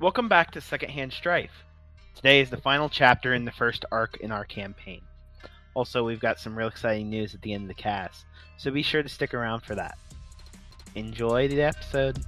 Welcome back to Secondhand Strife. Today is the final chapter in the first arc in our campaign. Also, we've got some real exciting news at the end of the cast, so be sure to stick around for that. Enjoy the episode.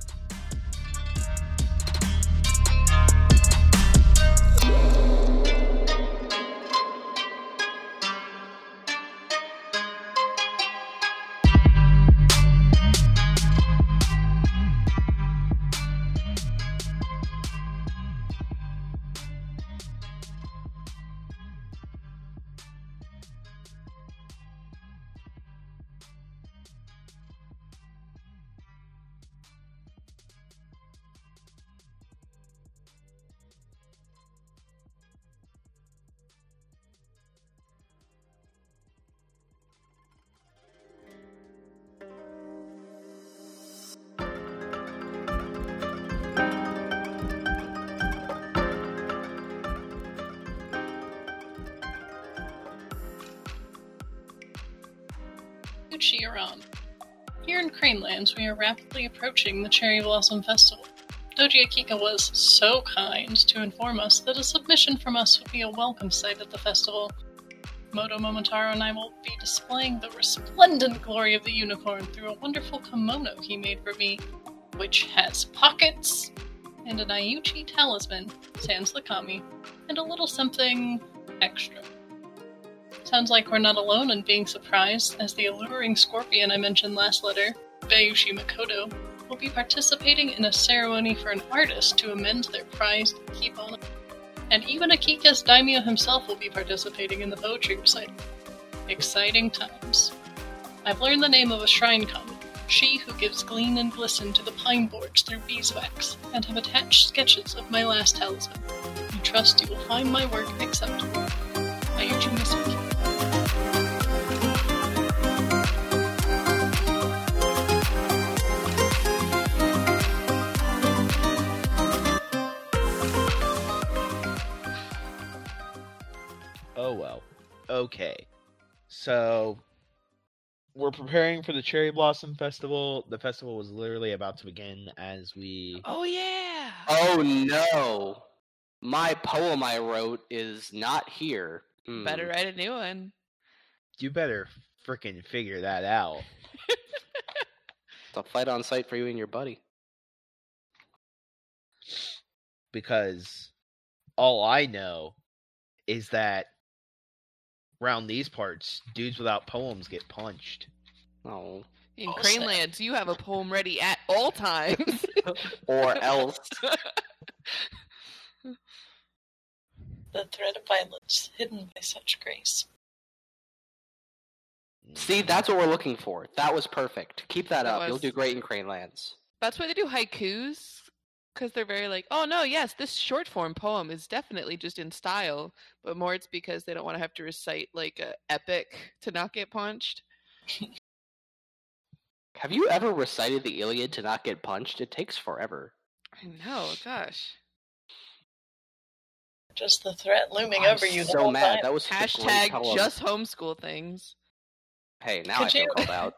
Here in Crane Lands, we are rapidly approaching the Cherry Blossom Festival. Doji Akika was so kind to inform us that a submission from us would be a welcome sight at the festival. Moto Momotaro and I will be displaying the resplendent glory of the unicorn through a wonderful kimono he made for me, which has pockets, and an Iuchi talisman, sans Lakami, and a little something extra. Sounds like we're not alone in being surprised, as the alluring scorpion I mentioned last letter, Bayushi Makoto, will be participating in a ceremony for an artist to amend their prized kimono. And even Akika's daimyo himself will be participating in the poetry recital. Exciting times. I've learned the name of a shrine common, she who gives gleam and glisten to the pine boards through beeswax, and have attached sketches of my last talisman. I trust you will find my work acceptable. Iuchi Misuki. Oh, well. Okay. So, we're preparing for the Cherry Blossom Festival. The festival was literally about to begin as we... Oh, yeah! Oh, no! My poem I wrote is not here. Better write a new one. You better freaking figure that out. It's a fight on site for you and your buddy. Because all I know is that around these parts, dudes without poems get punched. Oh. In Crane Lands, you have a poem ready at all times. Or else. The threat of violence hidden by such grace. See, that's what we're looking for. That was perfect. Keep that up. You'll do great in Crane Lands. That's why they do haikus. Because they're very like, oh no, yes, this short form poem is definitely just in style, but more it's because they don't want to have to recite like an epic to not get punched. Have you ever recited the Iliad to not get punched? It takes forever. I know, gosh. Just the threat looming over you. So mad. Time. That was # just homeschool things. Hey, now I feel called out.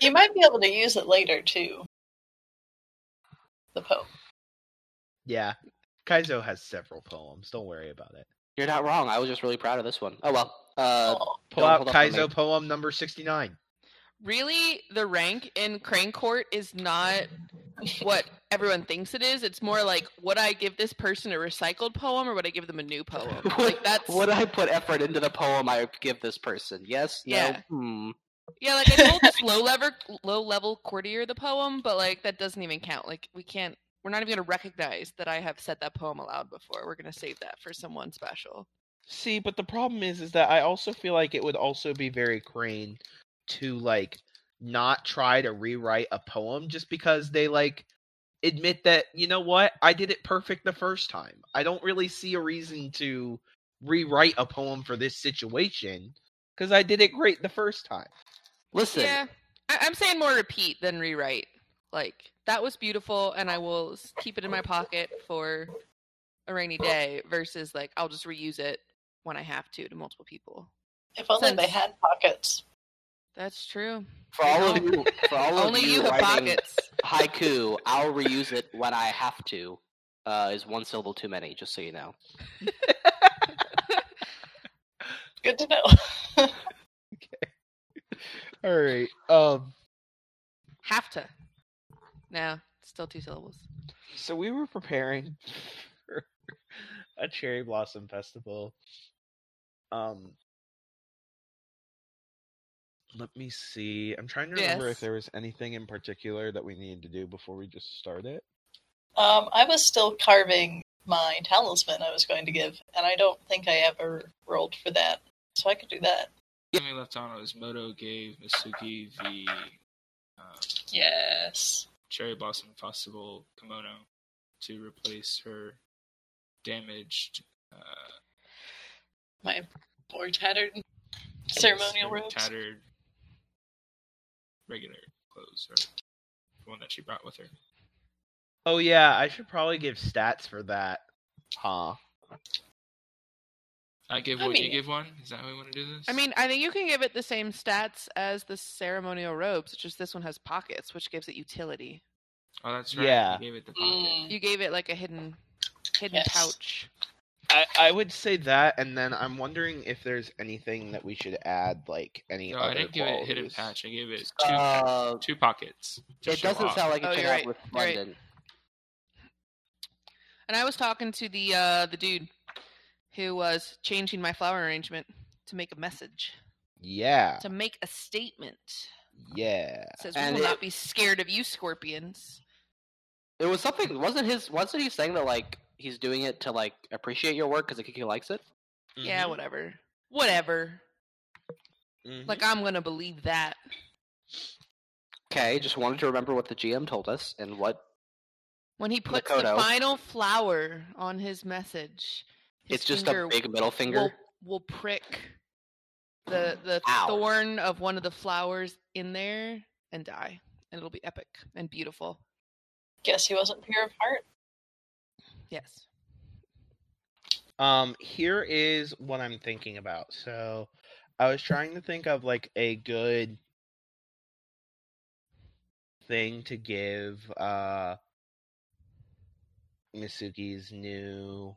You might be able to use it later too. The poem. Yeah, Kaizo has several poems. Don't worry about it. You're not wrong. I was just really proud of this one. Oh well. Pull out Kaizo poem number 69. Really, the rank in Crane Court is not what everyone thinks it is. It's more like, would I give this person a recycled poem or would I give them a new poem? Like that's... Would I put effort into the poem I give this person? Yes? Yeah. No? Yeah, like I told this low-level courtier the poem, but like that doesn't even count. Like we're not even going to recognize that I have said that poem aloud before. We're going to save that for someone special. See, but the problem is that I also feel like it would also be very Crane to like not try to rewrite a poem just because they like admit that, you know what, I did it perfect the first time. I don't really see a reason to rewrite a poem for this situation because I did it great the first time. Listen. Yeah, I'm saying more repeat than rewrite. Like, that was beautiful, and I will keep it in my pocket for a rainy day versus, like, I'll just reuse it when I have to multiple people. If only they had pockets. That's true. For all of you writing pockets. Haiku, I'll reuse it when I have to, is one syllable too many, just so you know. Good to know. Okay. All right. Have to. No, still two syllables. So we were preparing for a Cherry Blossom Festival. Let me see. I'm trying to remember if there was anything in particular that we needed to do before we just start it. I was still carving my talisman I was going to give, and I don't think I ever rolled for that, so I could do that. The only left on was Moto gave Mitsuki the Cherry Blossom Festival kimono to replace her damaged my poor tattered ceremonial robes. Tattered regular clothes, or the one that she brought with her. Oh yeah, I should probably give stats for that. Huh. You give one? Is that how we want to do this? I mean, I think you can give it the same stats as the ceremonial robes, just this one has pockets, which gives it utility. Oh, that's right. Yeah. You gave it the pocket. You gave it like a hidden pouch. I would say that, and then I'm wondering if there's anything that we should add, like any other. No, I didn't give it a hidden pouch. I gave it two pockets. It doesn't sound like it's right with London. Right. And I was talking to the dude who was changing my flower arrangement to make a message. Yeah. To make a statement. Yeah. It says, we will not be scared of you, scorpions. It was something, wasn't he saying that, like, he's doing it to, like, appreciate your work because Akika likes it? Mm-hmm. Yeah, whatever. Mm-hmm. Like, I'm going to believe that. Okay, just wanted to remember what the GM told us and what... When he puts Makoto, the final flower on his message... It's just a big middle finger. Will prick the thorn of one of the flowers in there and die. And it'll be epic and beautiful. Guess he wasn't pure of heart. Yes. Here is what I'm thinking about. So I was trying to think of like a good thing to give Mitsuki's new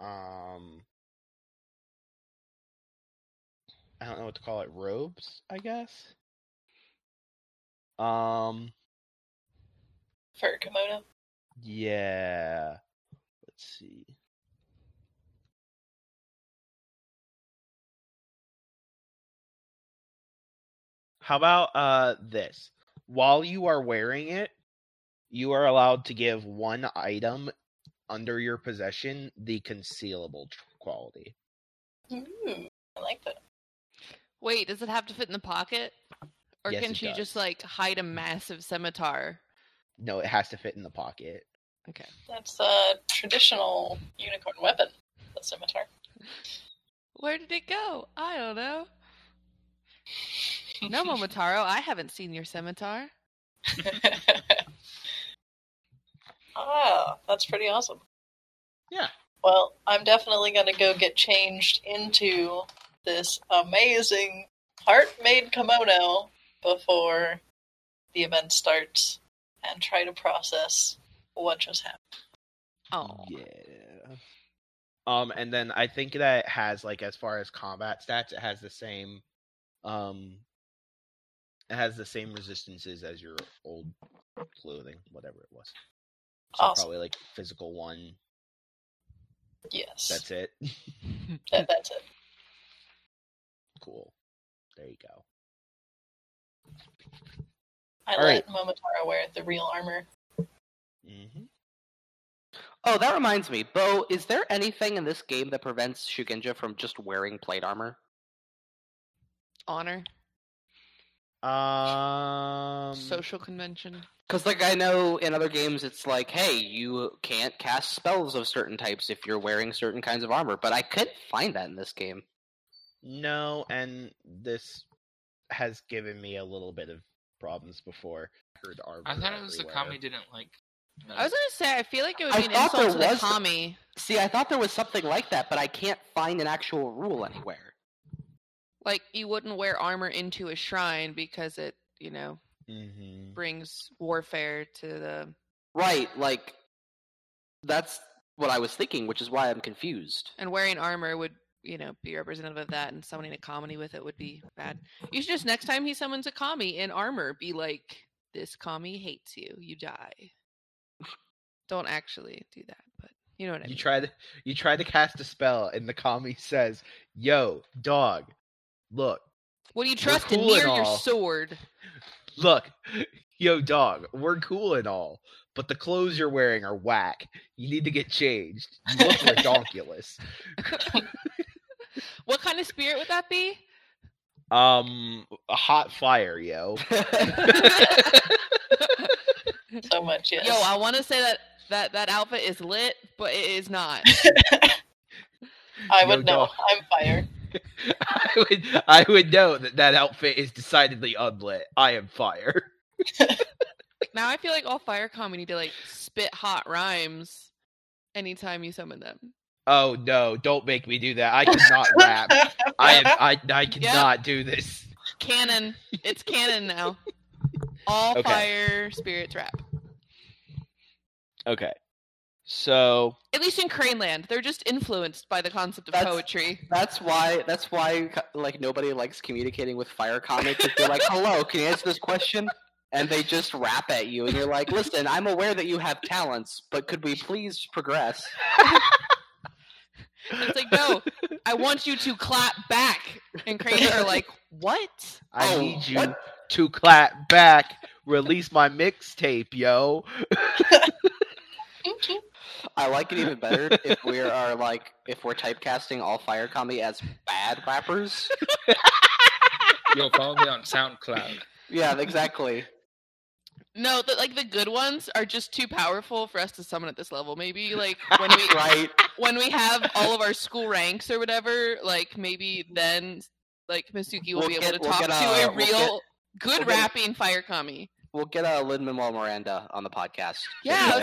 I don't know what to call it, robes, I guess. For a kimono? Yeah. Let's see. How about this? While you are wearing it, you are allowed to give one item under your possession the concealable quality. Ooh, I like that. Wait, does it have to fit in the pocket? Or yes, can she does. Just, like, hide a massive scimitar? No, it has to fit in the pocket. Okay. That's a traditional unicorn weapon, the scimitar. Where did it go? I don't know. No, Momotaro, I haven't seen your scimitar. Ah, that's pretty awesome. Yeah. Well, I'm definitely going to go get changed into this amazing heart-made kimono before the event starts and try to process what just happened. Oh. Yeah. And then I think that it has, like, as far as combat stats, it has the same, resistances as your old clothing, whatever it was. So awesome. Probably like physical one. Yes. That's it. That's it. Cool. There you go. All right. Momotaro wear the real armor. Mm-hmm. Oh, that reminds me, Bo, is there anything in this game that prevents Shugenja from just wearing plate armor? Honor. Social convention. Because, like, I know in other games it's like, hey, you can't cast spells of certain types if you're wearing certain kinds of armor, but I couldn't find that in this game. No, and this has given me a little bit of problems before. record are. I thought it was the Kami didn't like. No. I was gonna say, I feel like it would be an insult to the Kami. See, I thought there was something like that, but I can't find an actual rule anywhere. Like, you wouldn't wear armor into a shrine because it, you know, brings warfare to the... Right, like, that's what I was thinking, which is why I'm confused. And wearing armor would, you know, be representative of that, and summoning a Kami with it would be bad. You should just, next time he summons a Kami in armor, be like, this Kami hates you, you die. Don't actually do that, but... You know what I mean. You try to cast a spell, and the Kami says, "Yo, dog, look. What do you trust in me or your sword? Look, yo, dog, we're cool and all, but the clothes you're wearing are whack. You need to get changed. You look redonkulous." What kind of spirit would that be? A hot fire, yo. So much, yes. Yo, I want to say that outfit is lit, but it is not. I would know. I'm fire. I would know that outfit is decidedly unlit. I am fire. Now I feel like all fire Kami need to like spit hot rhymes anytime you summon them. Oh no! Don't make me do that. I cannot rap. I cannot do this. Canon. It's canon now. All fire spirits rap. Okay, so at least in Crane Land, they're just influenced by the concept of poetry. That's why, like nobody likes communicating with fire Kami. They're like, "Hello, can you answer this question?" And they just rap at you, and you're like, "Listen, I'm aware that you have talents, but could we please progress?" It's like, no, I want you to clap back. And Crane are like, "What? I need you to clap back. Release my mixtape, yo." I like it even better if we're typecasting all fire Kami as bad rappers. Yo, follow me on SoundCloud. Yeah, exactly. No, the good ones are just too powerful for us to summon at this level. Maybe like when we when we have all of our school ranks or whatever, like maybe then like Misuki will be able to talk to a real good rapping fire Kami. We'll get Lin-Manuel Miranda on the podcast. Yeah.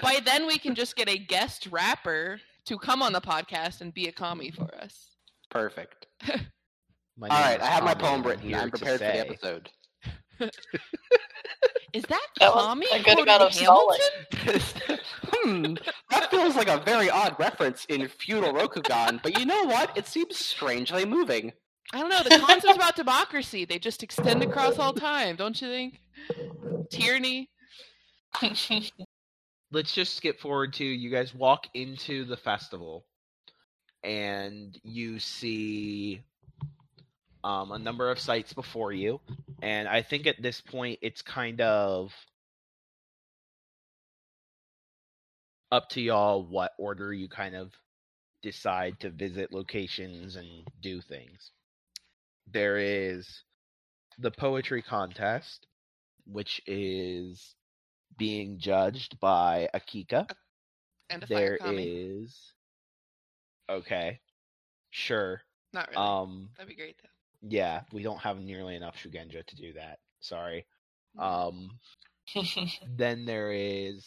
By then we can just get a guest rapper to come on the podcast and be a Kami for us. Perfect. All right, I have my poem written. I'm prepared for the episode. Is that Kami? A good amount of Hamilton? That feels like a very odd reference in feudal Rokugan, but you know what? It seems strangely moving. I don't know, the concepts about democracy, they just extend across all time, don't you think? Tyranny. Let's just skip forward to, you guys walk into the festival, and you see a number of sites before you, and I think at this point it's kind of up to y'all what order you kind of decide to visit locations and do things. There is the poetry contest, which is being judged by Akika. And a fire Kami. There is... Okay. Sure. Not really. That'd be great, though. Yeah, we don't have nearly enough Shugenja to do that. Sorry. Then there is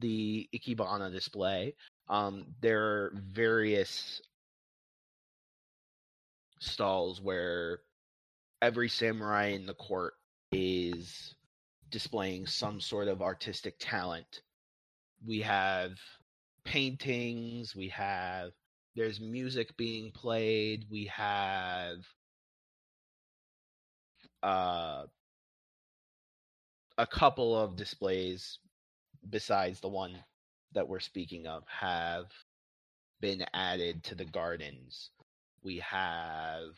the Ikebana display. There are various stalls where every samurai in the court is displaying some sort of artistic talent. We have paintings, there's music being played, we have a couple of displays besides the one that we're speaking of have been added to the gardens. We have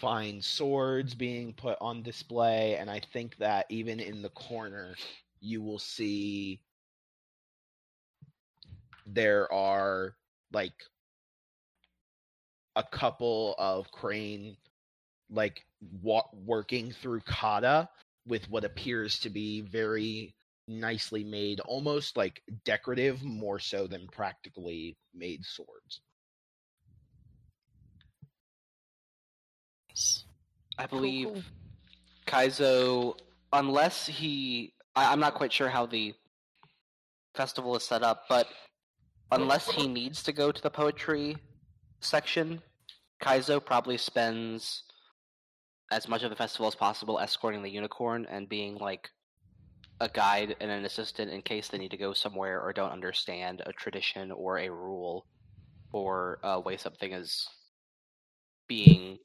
fine swords being put on display, and I think that even in the corner, you will see there are, like, a couple of Crane, like, working through kata with what appears to be very nicely made, almost, like, decorative more so than practically made swords. I believe Kaizo, unless he... I'm not quite sure how the festival is set up, but unless he needs to go to the poetry section, Kaizo probably spends as much of the festival as possible escorting the unicorn and being like a guide and an assistant in case they need to go somewhere or don't understand a tradition or a rule or a way something is being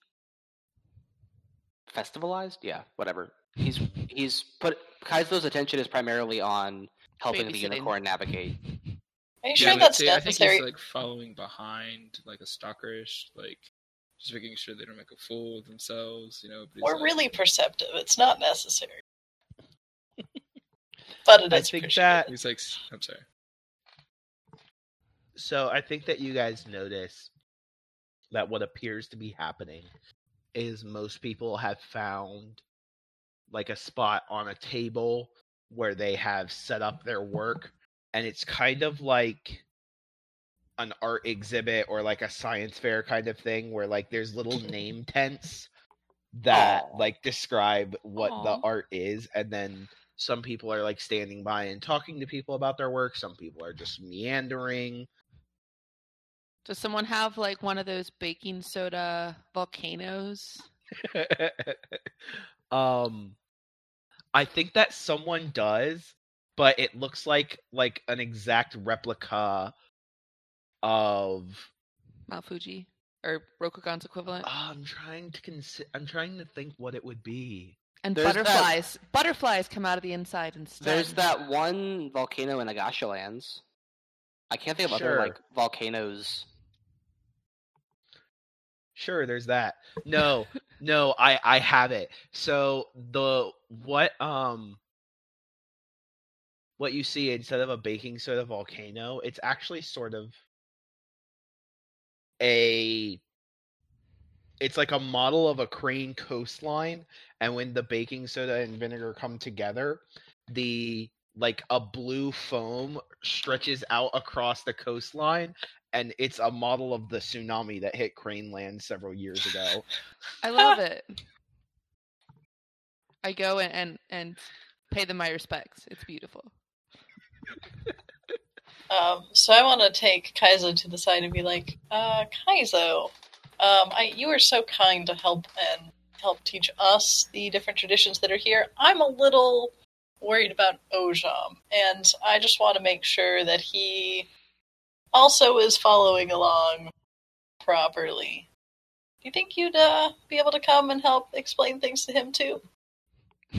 festivalized. Yeah, whatever. He's put Kaizo's attention is primarily on helping the unicorn navigate. Are you sure that's necessary? I think he's like following behind, like a stalkerish, like just making sure they don't make a fool of themselves, you know. Or like... really perceptive. It's not necessary. But it is appreciated. He's like, I'm sorry. So I think that you guys notice that what appears to be happening is most people have found like a spot on a table where they have set up their work. And it's kind of like an art exhibit or like a science fair kind of thing where like there's little name tents that like describe what the art is. And then some people are like standing by and talking to people about their work. Some people are just meandering. Does someone have like one of those baking soda volcanoes? I think that someone does. But it looks like an exact replica of Mount Fuji or Rokugan's equivalent. I'm trying to think what it would be. And there's butterflies. Butterflies come out of the inside instead. There's that one volcano in Agasha Lands. I can't think of other like volcanoes. Sure, there's that. No, I have it. So what you see instead of a baking soda volcano, it's actually sort of it's like a model of a crane coastline, and when the baking soda and vinegar come together, the like a blue foam stretches out across the coastline, and it's a model of the tsunami that hit Crane Land several years ago. I love it. I go and pay them my respects. It's beautiful. So I want to take Kaizo to the side and be like, Kaizo, you were so kind to help teach us the different traditions that are here. I'm a little worried about Ojam, and I just want to make sure that he also is following along properly. Do you think you'd be able to come and help explain things to him too?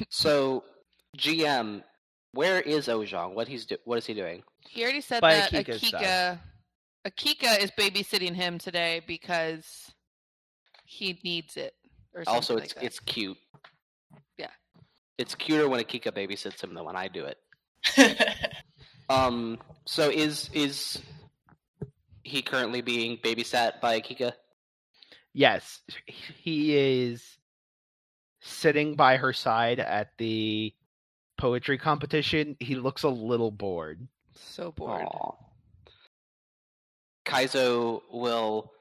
So, GM, where is Ojang? What is he doing? He already said that Akika is babysitting him today because he needs it. Or also, it's cute. Yeah, it's cuter when Akika babysits him than when I do it. So is he currently being babysat by Akika? Yes, he is sitting by her side at the poetry competition. He looks a little bored. So bored. Aww. Kaizo will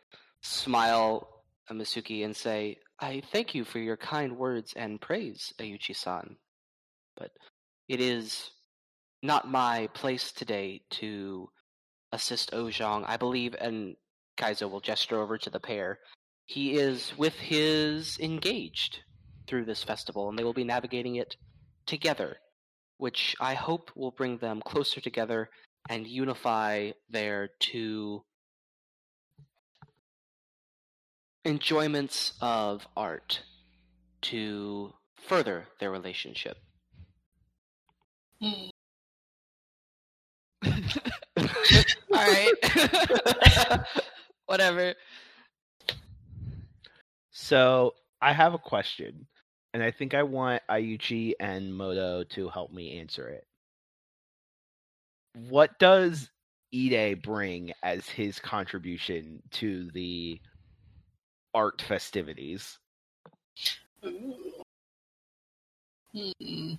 smile at Masuki and say, I thank you for your kind words and praise, Ayuchi-san. But it is not my place today to assist Ojang, I believe, and Kaizo will gesture over to the pair. He is with his engaged through this festival, and they will be navigating it together, which I hope will bring them closer together and unify their two enjoyments of art to further their relationship. All right. Whatever. So, I have a question, and I think I want Iuchi and Moto to help me answer it. What does Ide bring as his contribution to the art festivities? Ooh. Hmm.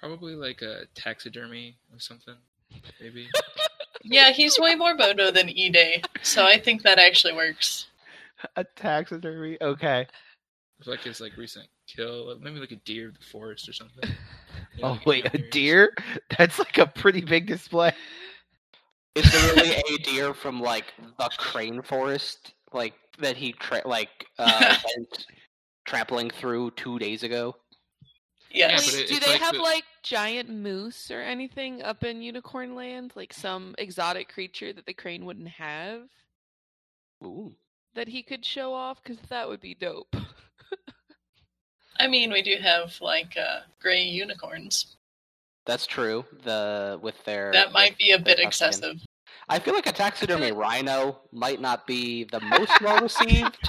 Probably like a taxidermy or something, maybe. Yeah, he's way more Moto than Ide, so I think that actually works. A taxidermy? Okay. It's like his recent kill. Maybe like a deer in the forest or something. You know, oh, like wait, a deer? That's like a pretty big display. Is there really a deer from the Crane Forest that he went trampling through 2 days ago? Yes. Yeah, do they have giant moose or anything up in Unicorn Land? Like some exotic creature that the crane wouldn't have? Ooh. That he could show off? Because that would be dope. I mean, we do have gray unicorns. That's true. That might be a bit excessive. I feel like a taxidermy rhino might not be the most well received.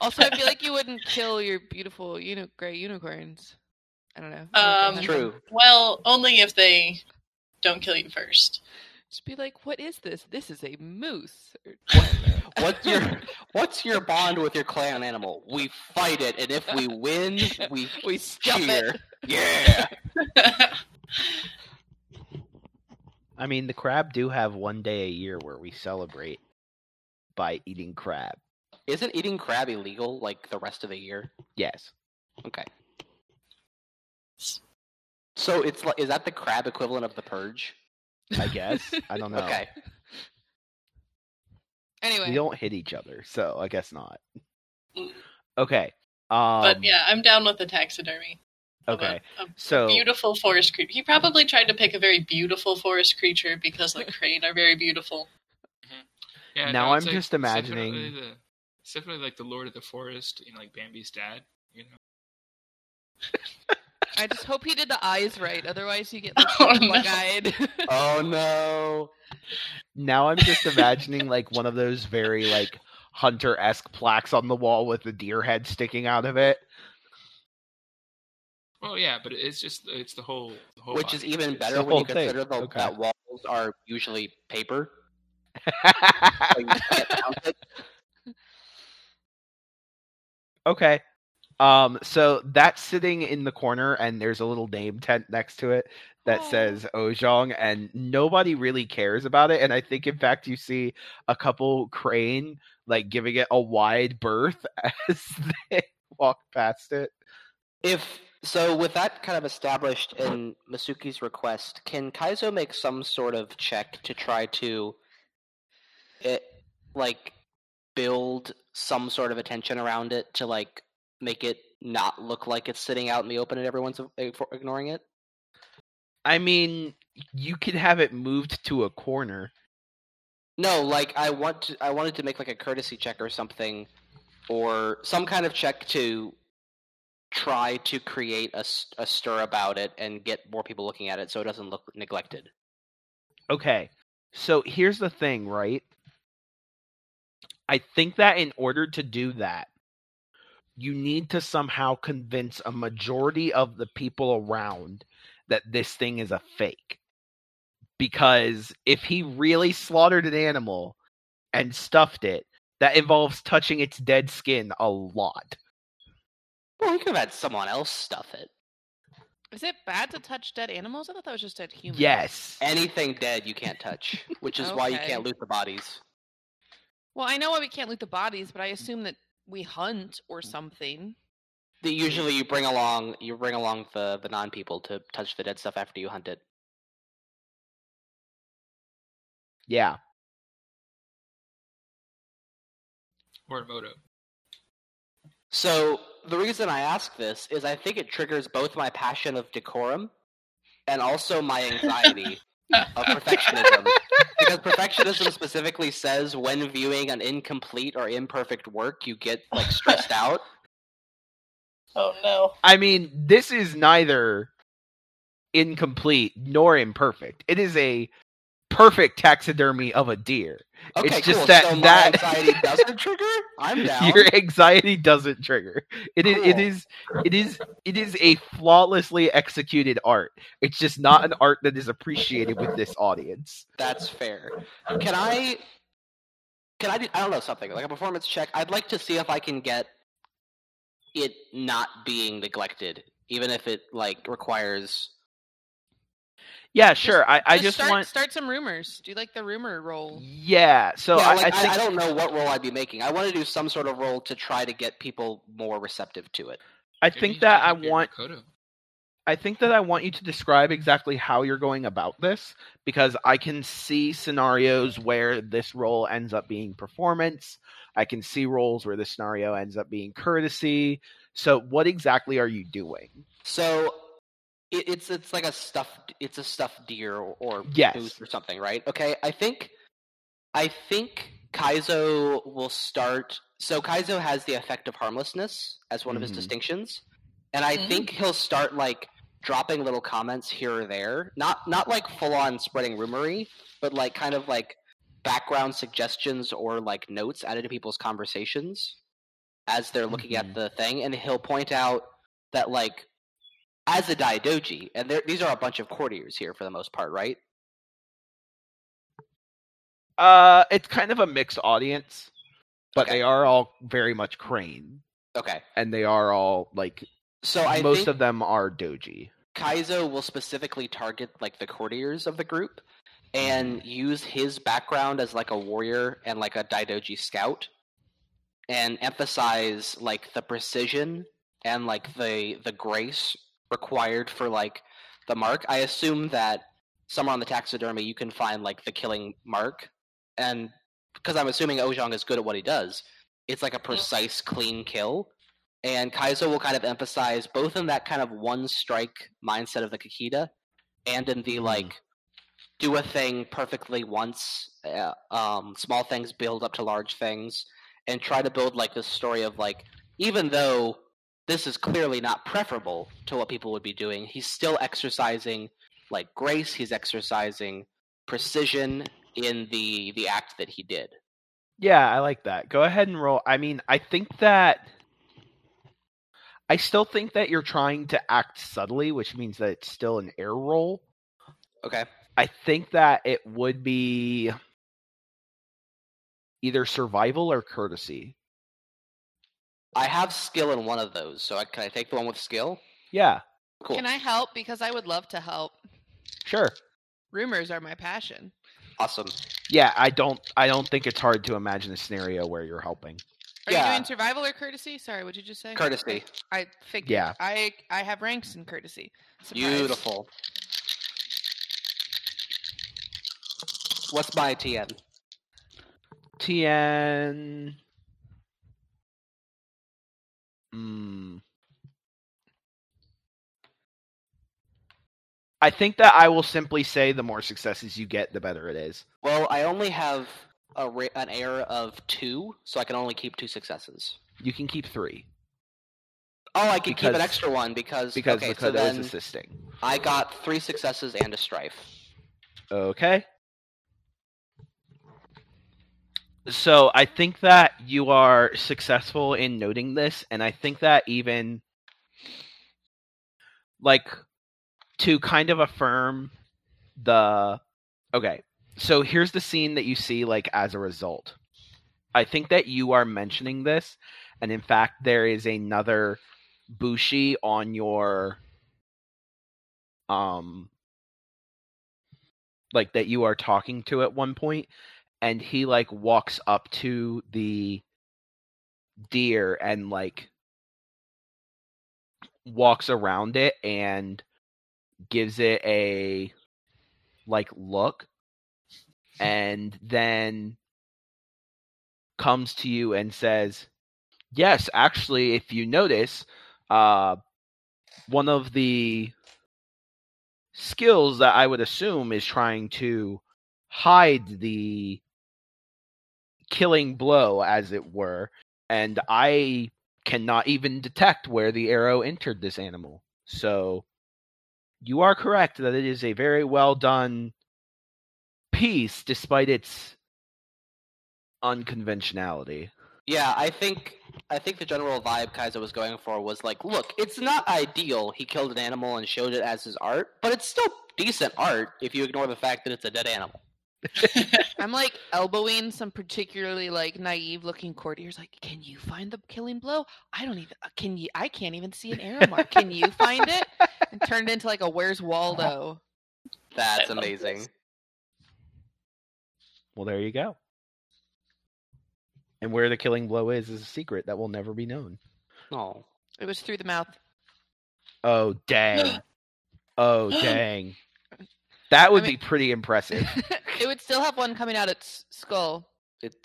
Also, I feel like you wouldn't kill your beautiful gray unicorns. I don't know. True. Well, only if they don't kill you first. Just be like, what is this? This is a moose. What's your bond with your clan animal? We fight it, and if we win, we stuff cheer. It. Yeah. I mean, the crab do have one day a year where we celebrate by eating crab. Isn't eating crab illegal, the rest of the year? Yes. Okay. So, is that the crab equivalent of the Purge? I guess. I don't know. Okay. Anyway. We don't hit each other, so I guess not. Okay. But yeah, I'm down with the taxidermy. Okay. So beautiful forest creature. He probably tried to pick a very beautiful forest creature because crane are very beautiful. Mm-hmm. Yeah, now I'm just imagining... It's definitely the Lord of the Forest, you know, Bambi's dad, you know. I just hope he did the eyes right, otherwise you get bug-eyed. Oh no. Now I'm just imagining one of those very hunter-esque plaques on the wall with the deer head sticking out of it. Well, yeah, but it's the whole which is even better when you consider that walls are usually paper. So you can't count it. Okay, so that's sitting in the corner, and there's a little name tent next to it that says Ojong, and nobody really cares about it. And I think, in fact, you see a couple crane giving it a wide berth as they walk past it. With that kind of established in Masuki's request, can Kaizo make some sort of check to try to build some sort of attention around it to make it not look like it's sitting out in the open and everyone's ignoring it? I mean, you could have it moved to a corner. No, I wanted to make a courtesy check or something, or some kind of check to try to create a stir about it and get more people looking at it so it doesn't look neglected. Okay, so here's the thing, right? I think that in order to do that, you need to somehow convince a majority of the people around that this thing is a fake. Because if he really slaughtered an animal and stuffed it, that involves touching its dead skin a lot. Well, he could have had someone else stuff it. Is it bad to touch dead animals? I thought that was just dead humans. Yes. Anything dead you can't touch, which is why you can't loot the bodies. Well, I know why we can't loot the bodies, but I assume that we hunt or something. Usually you bring along the non-people to touch the dead stuff after you hunt it. Yeah. Or Moto. So, the reason I ask this is I think it triggers both my passion of decorum and also my anxiety of perfectionism. Because perfectionism specifically says when viewing an incomplete or imperfect work, you get, stressed out. Oh, no. I mean, this is neither incomplete nor imperfect. It is a perfect taxidermy of a deer. Okay, it's just cool. That, so that... my anxiety doesn't trigger? I'm down. Your anxiety doesn't trigger. It is a flawlessly executed art. It's just not an art that is appreciated with this audience. That's fair. Can I do, I don't know, something like a performance check? I'd like to see if I can get it not being neglected, even if it requires Yeah, sure. I just want to start some rumors. Do you like the rumor role? Yeah. I don't know what role I'd be making. I want to do some sort of role to try to get people more receptive to it. I think that I want you to describe exactly how you're going about this, because I can see scenarios where this role ends up being performance. I can see roles where this scenario ends up being courtesy. So what exactly are you doing? So it's like a stuffed deer or yes. Booth or something, right? Okay. I think Kaizo will start. So Kaizo has the effect of harmlessness as one of his distinctions. And I think he'll start like dropping little comments here or there. Not like full on spreading rumory, but like kind of like background suggestions or like notes added to people's conversations as they're looking at the thing. And he'll point out that like as a Daidoji, and these are a bunch of courtiers here for the most part, right? It's kind of a mixed audience, but they are all very much Crane. Okay. And they are all like... So most of them are Doji. Kaizo will specifically target like the courtiers of the group and use his background as like a warrior and like a Daidoji scout and emphasize like the precision and like the grace required for like the mark. I assume that somewhere on the taxidermy you can find like the killing mark, and because I'm assuming Ojong is good at what he does, it's like a precise, clean kill. And Kaizo will kind of emphasize both in that kind of one-strike mindset of the Kakita and in the, like, do a thing perfectly once, small things build up to large things, and try to build, like, this story of, like, even though this is clearly not preferable to what people would be doing, he's still exercising, like, grace, he's exercising precision in the act that he did. Yeah, I like that. Go ahead and roll. I mean, I still think that you're trying to act subtly, which means that it's still an air roll. Okay. I think that it would be either survival or courtesy. I have skill in one of those, so can I take the one with skill? Yeah. Cool. Can I help? Because I would love to help. Sure. Rumors are my passion. Awesome. Yeah, I don't think it's hard to imagine a scenario where you're helping. Are you doing survival or courtesy? Sorry, what did you just say? Courtesy. I figured. Yeah. I have ranks in courtesy. Surprise. Beautiful. What's my TN? TN. I think that I will simply say the more successes you get, the better it is. Well, I only have... an error of 2, so I can only keep 2 successes. You can keep 3. Oh, I can keep an extra one because so is assisting. I got 3 successes and a strife. Okay. So I think that you are successful in noting this, and I think that even like to kind of affirm the okay. So here's the scene that you see, like, as a result. I think that you are mentioning this, and in fact, there is another Bushi on your, like, that you are talking to at one point, and he, like, walks up to the deer and, like, walks around it and gives it a, like, look. And then comes to you and says, yes, actually, if you notice, one of the skills that I would assume is trying to hide the killing blow, as it were, and I cannot even detect where the arrow entered this animal. So you are correct that it is a very well done piece, despite its unconventionality. Yeah, I think the general vibe Kaizo was going for was like, look, it's not ideal. He killed an animal and showed it as his art, but it's still decent art if you ignore the fact that it's a dead animal. I'm like elbowing some particularly like naive looking courtiers like, can you find the killing blow? I can't even see an arrow mark. Can you find it? And turned into like a Where's Waldo. That's amazing. Well, there you go. And where the killing blow is a secret that will never be known. Oh. It was through the mouth. Oh, dang. Oh, dang. That would be pretty impressive. It would still have one coming out its skull.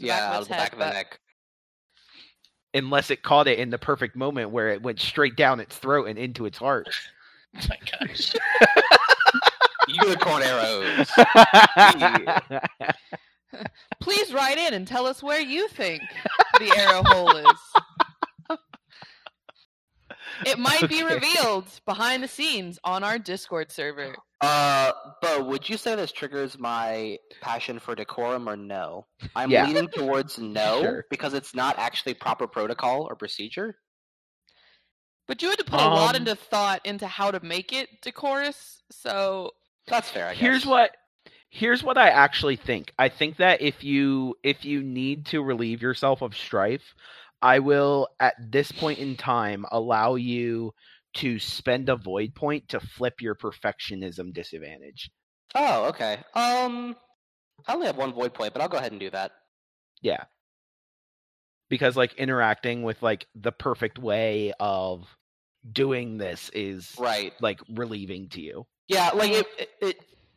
Out of the back of the neck. Unless it caught it in the perfect moment where it went straight down its throat and into its heart. Oh my gosh. Unicorn arrows. Please write in and tell us where you think the arrow hole is. It might be revealed behind the scenes on our Discord server. Bo, would you say this triggers my passion for decorum or no? I'm leaning towards no, sure, because it's not actually proper protocol or procedure. But you had to put a lot into thought into how to make it decorous, so that's fair, I guess. Here's what I actually think. I think that if you need to relieve yourself of strife, I will at this point in time allow you to spend a void point to flip your perfectionism disadvantage. Oh, okay. I only have one void point, but I'll go ahead and do that. Yeah. Because, like, interacting with, like, the perfect way of doing this is, like, relieving to you. Yeah, like,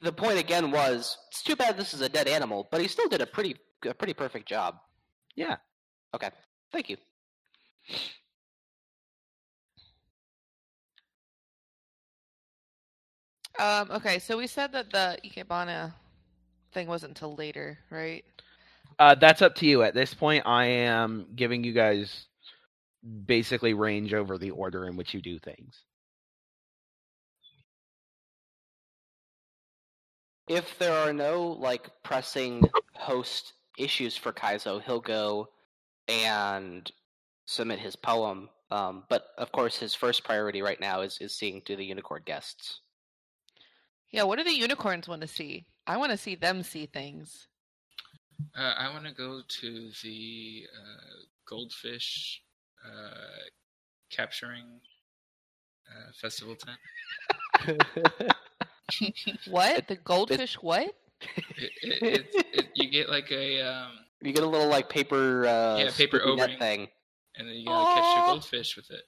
the point again was, it's too bad this is a dead animal, but he still did a pretty perfect job. Yeah. Okay. Thank you. Okay, so we said that the Ikebana thing wasn't until later, right? That's up to you. At this point, I am giving you guys basically range over the order in which you do things. If there are no, like, pressing host issues for Kaizo, he'll go and submit his poem. But, of course, his first priority right now is seeing to the unicorn guests. Yeah, what do the unicorns want to see? I want to see them see things. I want to go to the goldfish capturing festival tent. What? The goldfish? What? You get like a you get a little like paper paper O-ring thing, and then you gotta catch your goldfish with it,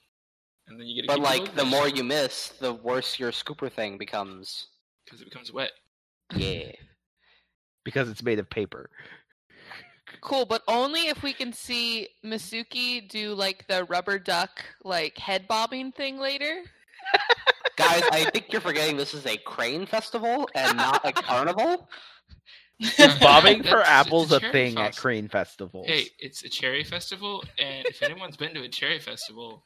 and then you get. But like the more you miss, the worse your scooper thing becomes. Because it becomes wet. Yeah. Because it's made of paper. Cool, but only if we can see Misuki do, like, the rubber duck, like, head bobbing thing later. Guys, I think you're forgetting this is a crane festival and not a carnival. Is bobbing for apples a thing festival. At crane festivals? Hey, it's a cherry festival, and if anyone's been to a cherry festival,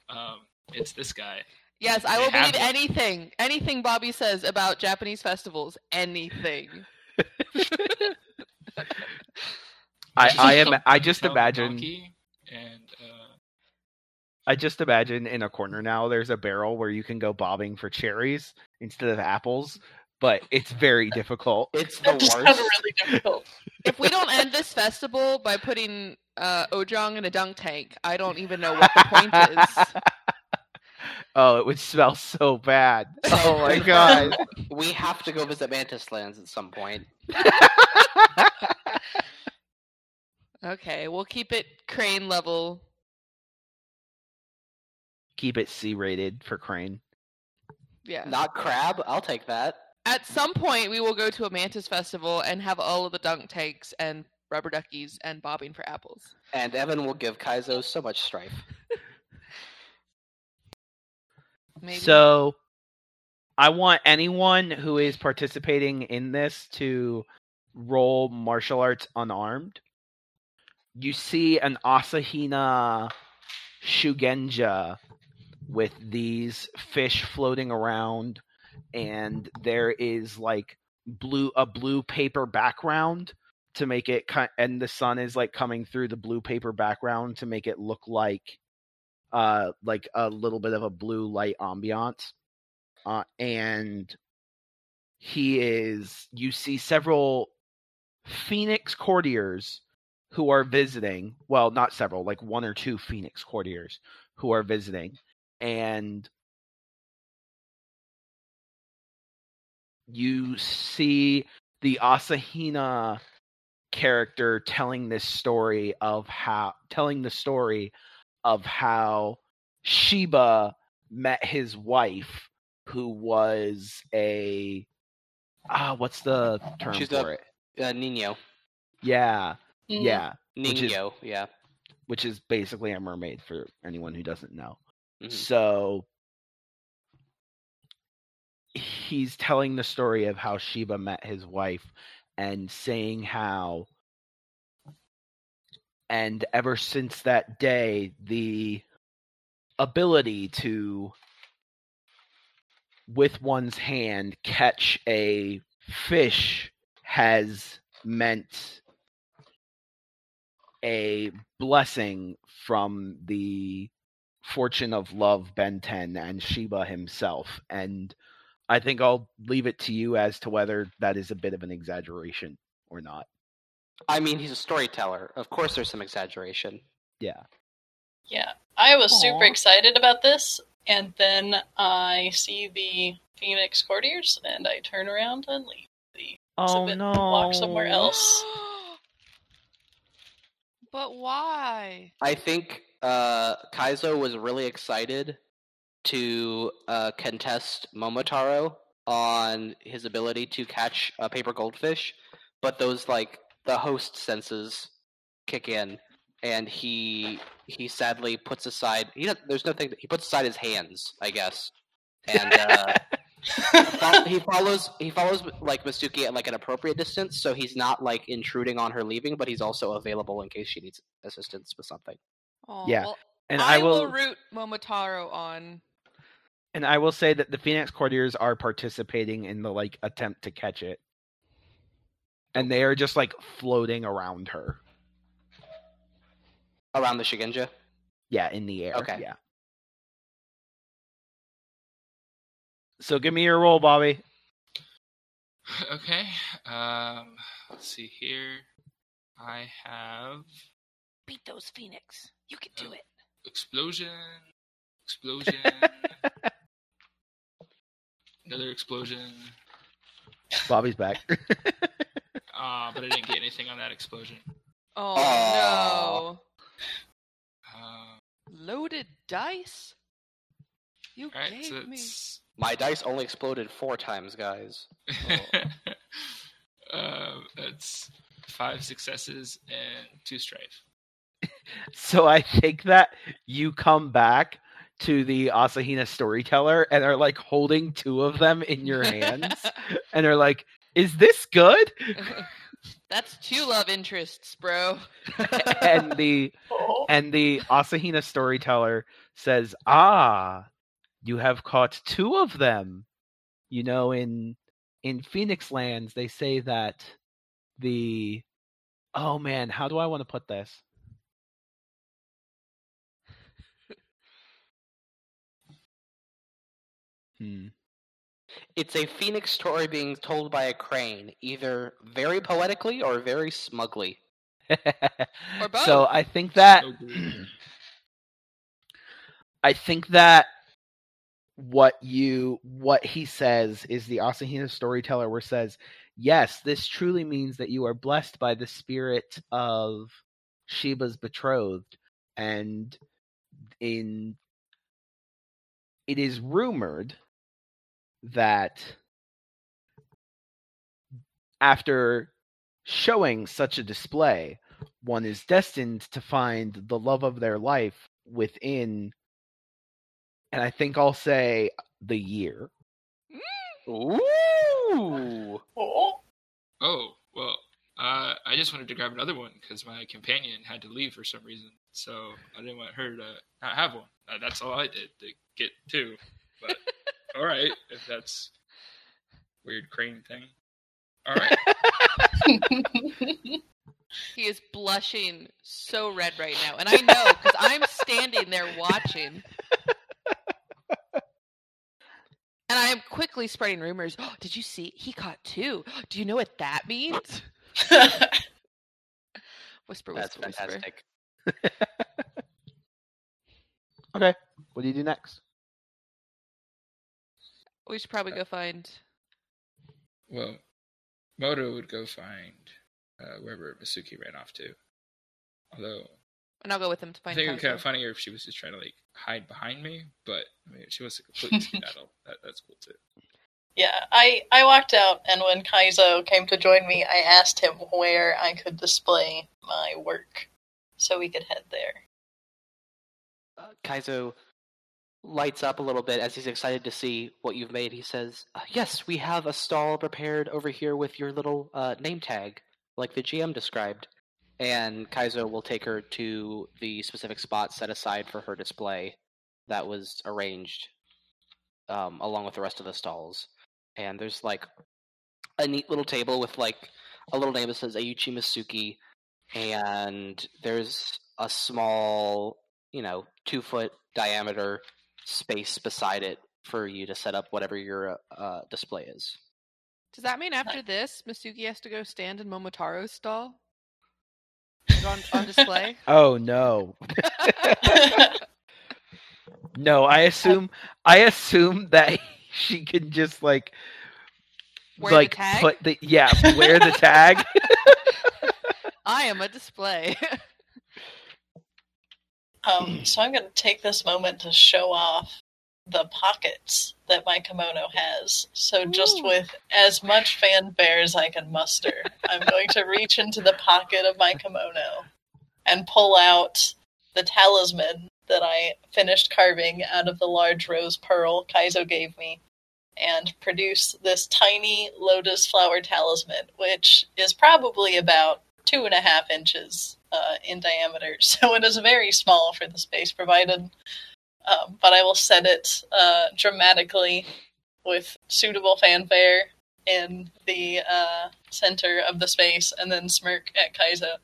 it's this guy. Yes, I will believe anything. Anything Bobby says about Japanese festivals. Anything. I just imagine in a corner now there's a barrel where you can go bobbing for cherries instead of apples, but it's very difficult. It's the worst. Really difficult. If we don't end this festival by putting Ojong in a dunk tank, I don't even know what the point is. Oh, it would smell so bad. Oh my god. We have to go visit Mantis Lands at some point. Okay, we'll keep it Crane level. Keep it C-rated for Crane. Yeah. Not Crab? I'll take that. At some point, we will go to a Mantis Festival and have all of the dunk tanks and rubber duckies and bobbing for apples. And Evan will give Kaizo so much strife. Maybe. So, I want anyone who is participating in this to roll martial arts unarmed. You see an Asahina Shugenja with these fish floating around, and there is like a blue paper background to make it, and the sun is like coming through the blue paper background to make it look like a little bit of a blue light ambiance. And you see several Phoenix courtiers who are visiting. Well, not several, like one or two Phoenix courtiers who are visiting. And you see the Asahina character telling this story of how Shiba met his wife, who was a what's the term for it? Nino. Yeah. Mm. Yeah. Nino, yeah. Which is basically a mermaid for anyone who doesn't know. Mm-hmm. So he's telling the story of how Shiba met his wife and saying how, and ever since that day, the ability to, with one's hand, catch a fish has meant a blessing from the fortune of love Benten and Shiba himself. And I think I'll leave it to you as to whether that is a bit of an exaggeration or not. I mean, he's a storyteller. Of course there's some exaggeration. Yeah. Yeah. I was super excited about this, and then I see the Phoenix courtiers, and I turn around and leave the exhibit and walk somewhere else. But why? I think Kaizo was really excited to contest Momotaro on his ability to catch a paper goldfish, but those, like, the host senses kick in, and he sadly puts aside. He puts aside his hands, I guess, and he follows like Masuki at like an appropriate distance, so he's not like intruding on her leaving, but he's also available in case she needs assistance with something. Oh, yeah, well, and I will root Momotaro on. And I will say that the Phoenix courtiers are participating in the like attempt to catch it, and they are just like floating around her, around the Shigenja. Yeah, in the air. Okay. Yeah. So give me your roll, Bobby. Okay. Let's see here. I have... Beat those Phoenix. You can do it. Explosion. Another explosion. Bobby's back. But I didn't get anything on that explosion. Oh, no. Loaded dice? You right, gave so me... My dice only exploded 4 times, guys. Oh. That's 5 successes and 2 strife. So I think that you come back to the Asahina storyteller and are like holding 2 of them in your hands and are like, is this good? That's 2 love interests, bro. and the Asahina storyteller says, you have caught 2 of them. You know, in Phoenix Lands, they say that the... Oh, man, how do I want to put this? It's a phoenix story being told by a crane, either very poetically or very smugly. Or both. So I think that... what he says is the Asahina storyteller where says, yes, this truly means that you are blessed by the spirit of Shiba's betrothed, and it is rumored that after showing such a display, one is destined to find the love of their life within. And I think I'll say the year. Ooh! Oh, well, I just wanted to grab another one because my companion had to leave for some reason. So I didn't want her to not have one. That's all I did to get 2. But all right, if that's a weird crane thing. All right. He is blushing so red right now. And I know because I'm standing there watching. And I am quickly spreading rumors. Oh, did you see? He caught 2. Do you know what that means? Whisper. That's fantastic. Okay. What do you do next? We should probably go find Well, Moto would go find wherever Masuki ran off to. Although... And I'll go with him to find Kaizo. I think it would be kind of funnier if she was just trying to, like, hide behind me, but, I mean, if she wants to completely skedaddle. That's cool, too. Yeah, I walked out, and when Kaizo came to join me, I asked him where I could display my work, so we could head there. Kaizo lights up a little bit as he's excited to see what you've made. He says, yes, we have a stall prepared over here with your little name tag, like the GM described. And Kaizo will take her to the specific spot set aside for her display that was arranged along with the rest of the stalls. And there's, like, a neat little table with, like, a little name that says Iuchi Masuki. And there's a small, 2-foot diameter space beside it for you to set up whatever your display is. Does that mean after this, Masuki has to go stand in Momotaro's stall? On display? Oh, no. No, I assume that she can just, like... Wear the tag? Wear the tag. I am a display. So I'm going to take this moment to show off the pockets that my kimono has. So just with as much fanfare as I can muster, I'm going to reach into the pocket of my kimono and pull out the talisman that I finished carving out of the large rose pearl Kaizo gave me and produce this tiny lotus flower talisman, which is probably about 2.5 inches in diameter. So it is very small for the space provided. But I will set it dramatically with suitable fanfare in the center of the space and then smirk at Kaizo.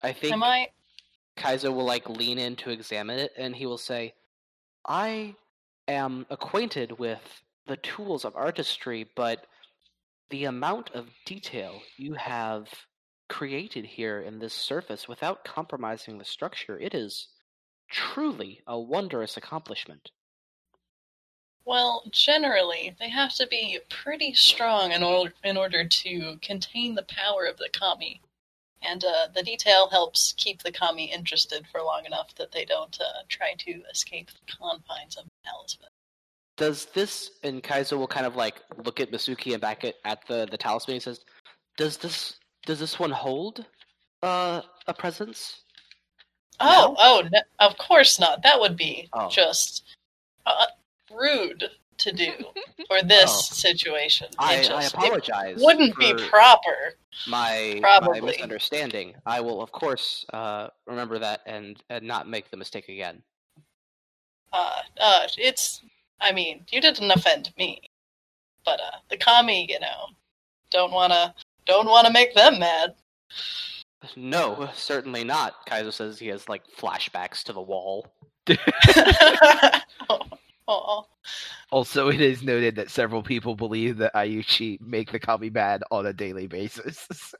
I think Kaizo will, lean in to examine it, and he will say, I am acquainted with the tools of artistry, but the amount of detail you have created here in this surface without compromising the structure, it is truly a wondrous accomplishment. Well, generally, they have to be pretty strong in order to contain the power of the kami, and the detail helps keep the kami interested for long enough that they don't try to escape the confines of the talisman. Does this, and Kaizo will kind of look at Masuki and back at the talisman and says, Does this one hold a presence? No, of course not. That would be just rude to do for this situation. I apologize. It wouldn't be proper. My misunderstanding. I will, of course, remember that and not make the mistake again. You didn't offend me, but the kami, don't want to make them mad. No, certainly not. Kaizo says he has, flashbacks to the wall. Also, it is noted that several people believe that Iuchi make the kami bad on a daily basis. So.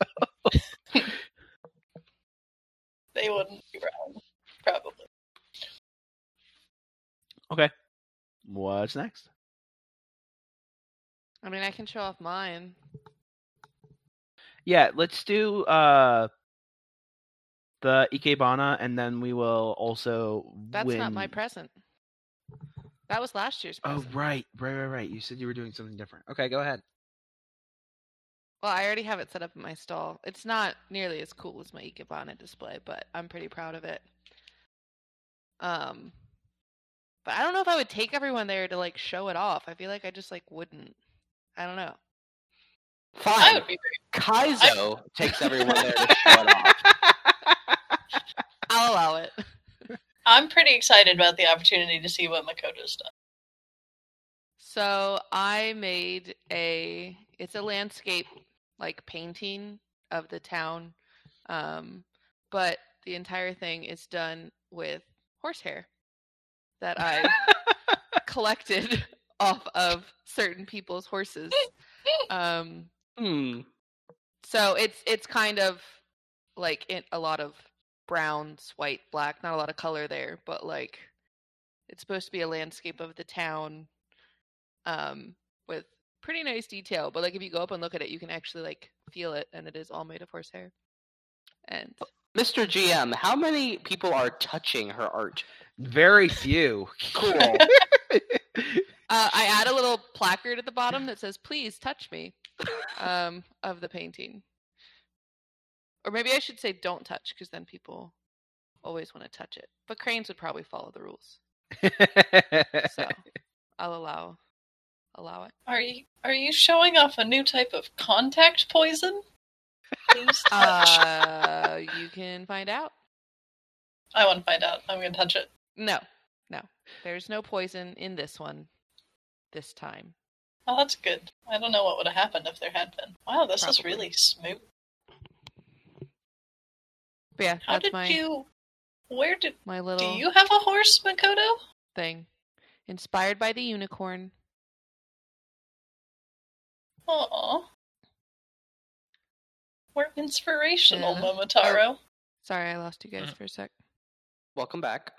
They wouldn't be wrong, probably. Okay. What's next? I can show off mine. Yeah, let's do the Ikebana, and then we will also That's not my present. That was last year's present. Oh, right. You said you were doing something different. Okay, go ahead. Well, I already have it set up in my stall. It's not nearly as cool as my Ikebana display, but I'm pretty proud of it. But I don't know if I would take everyone there to, show it off. I feel like I just, wouldn't. I don't know. Fine. Kaizo takes everyone there to show it off. I'll allow it. I'm pretty excited about the opportunity to see what Makoto's done. So I made it's a landscape, painting of the town. But the entire thing is done with horsehair that I collected off of certain people's horses. So it's kind of a lot of browns, white, black, not a lot of color there, but it's supposed to be a landscape of the town with pretty nice detail. But like if you go up and look at it, you can actually like feel it, and it is all made of horsehair. And Mr. GM, how many people are touching her art? Very few. Cool. I add a little placard at the bottom that says, "Please touch me," of the painting. Or maybe I should say don't touch, because then people always want to touch it. But cranes would probably follow the rules. So I'll allow it. Are you showing off a new type of contact poison? Please touch. You can find out. I want to find out. I'm going to touch it. No. There's no poison in this one this time. Oh, that's good. I don't know what would have happened if there had been. Wow, this is really smooth. But yeah, how did you... Where did... my little... Do you have a horse, Makoto? Thing. Inspired by the unicorn. Aww. We're inspirational, yeah. Momotaro. Oh, sorry, I lost you guys for a sec. Welcome back.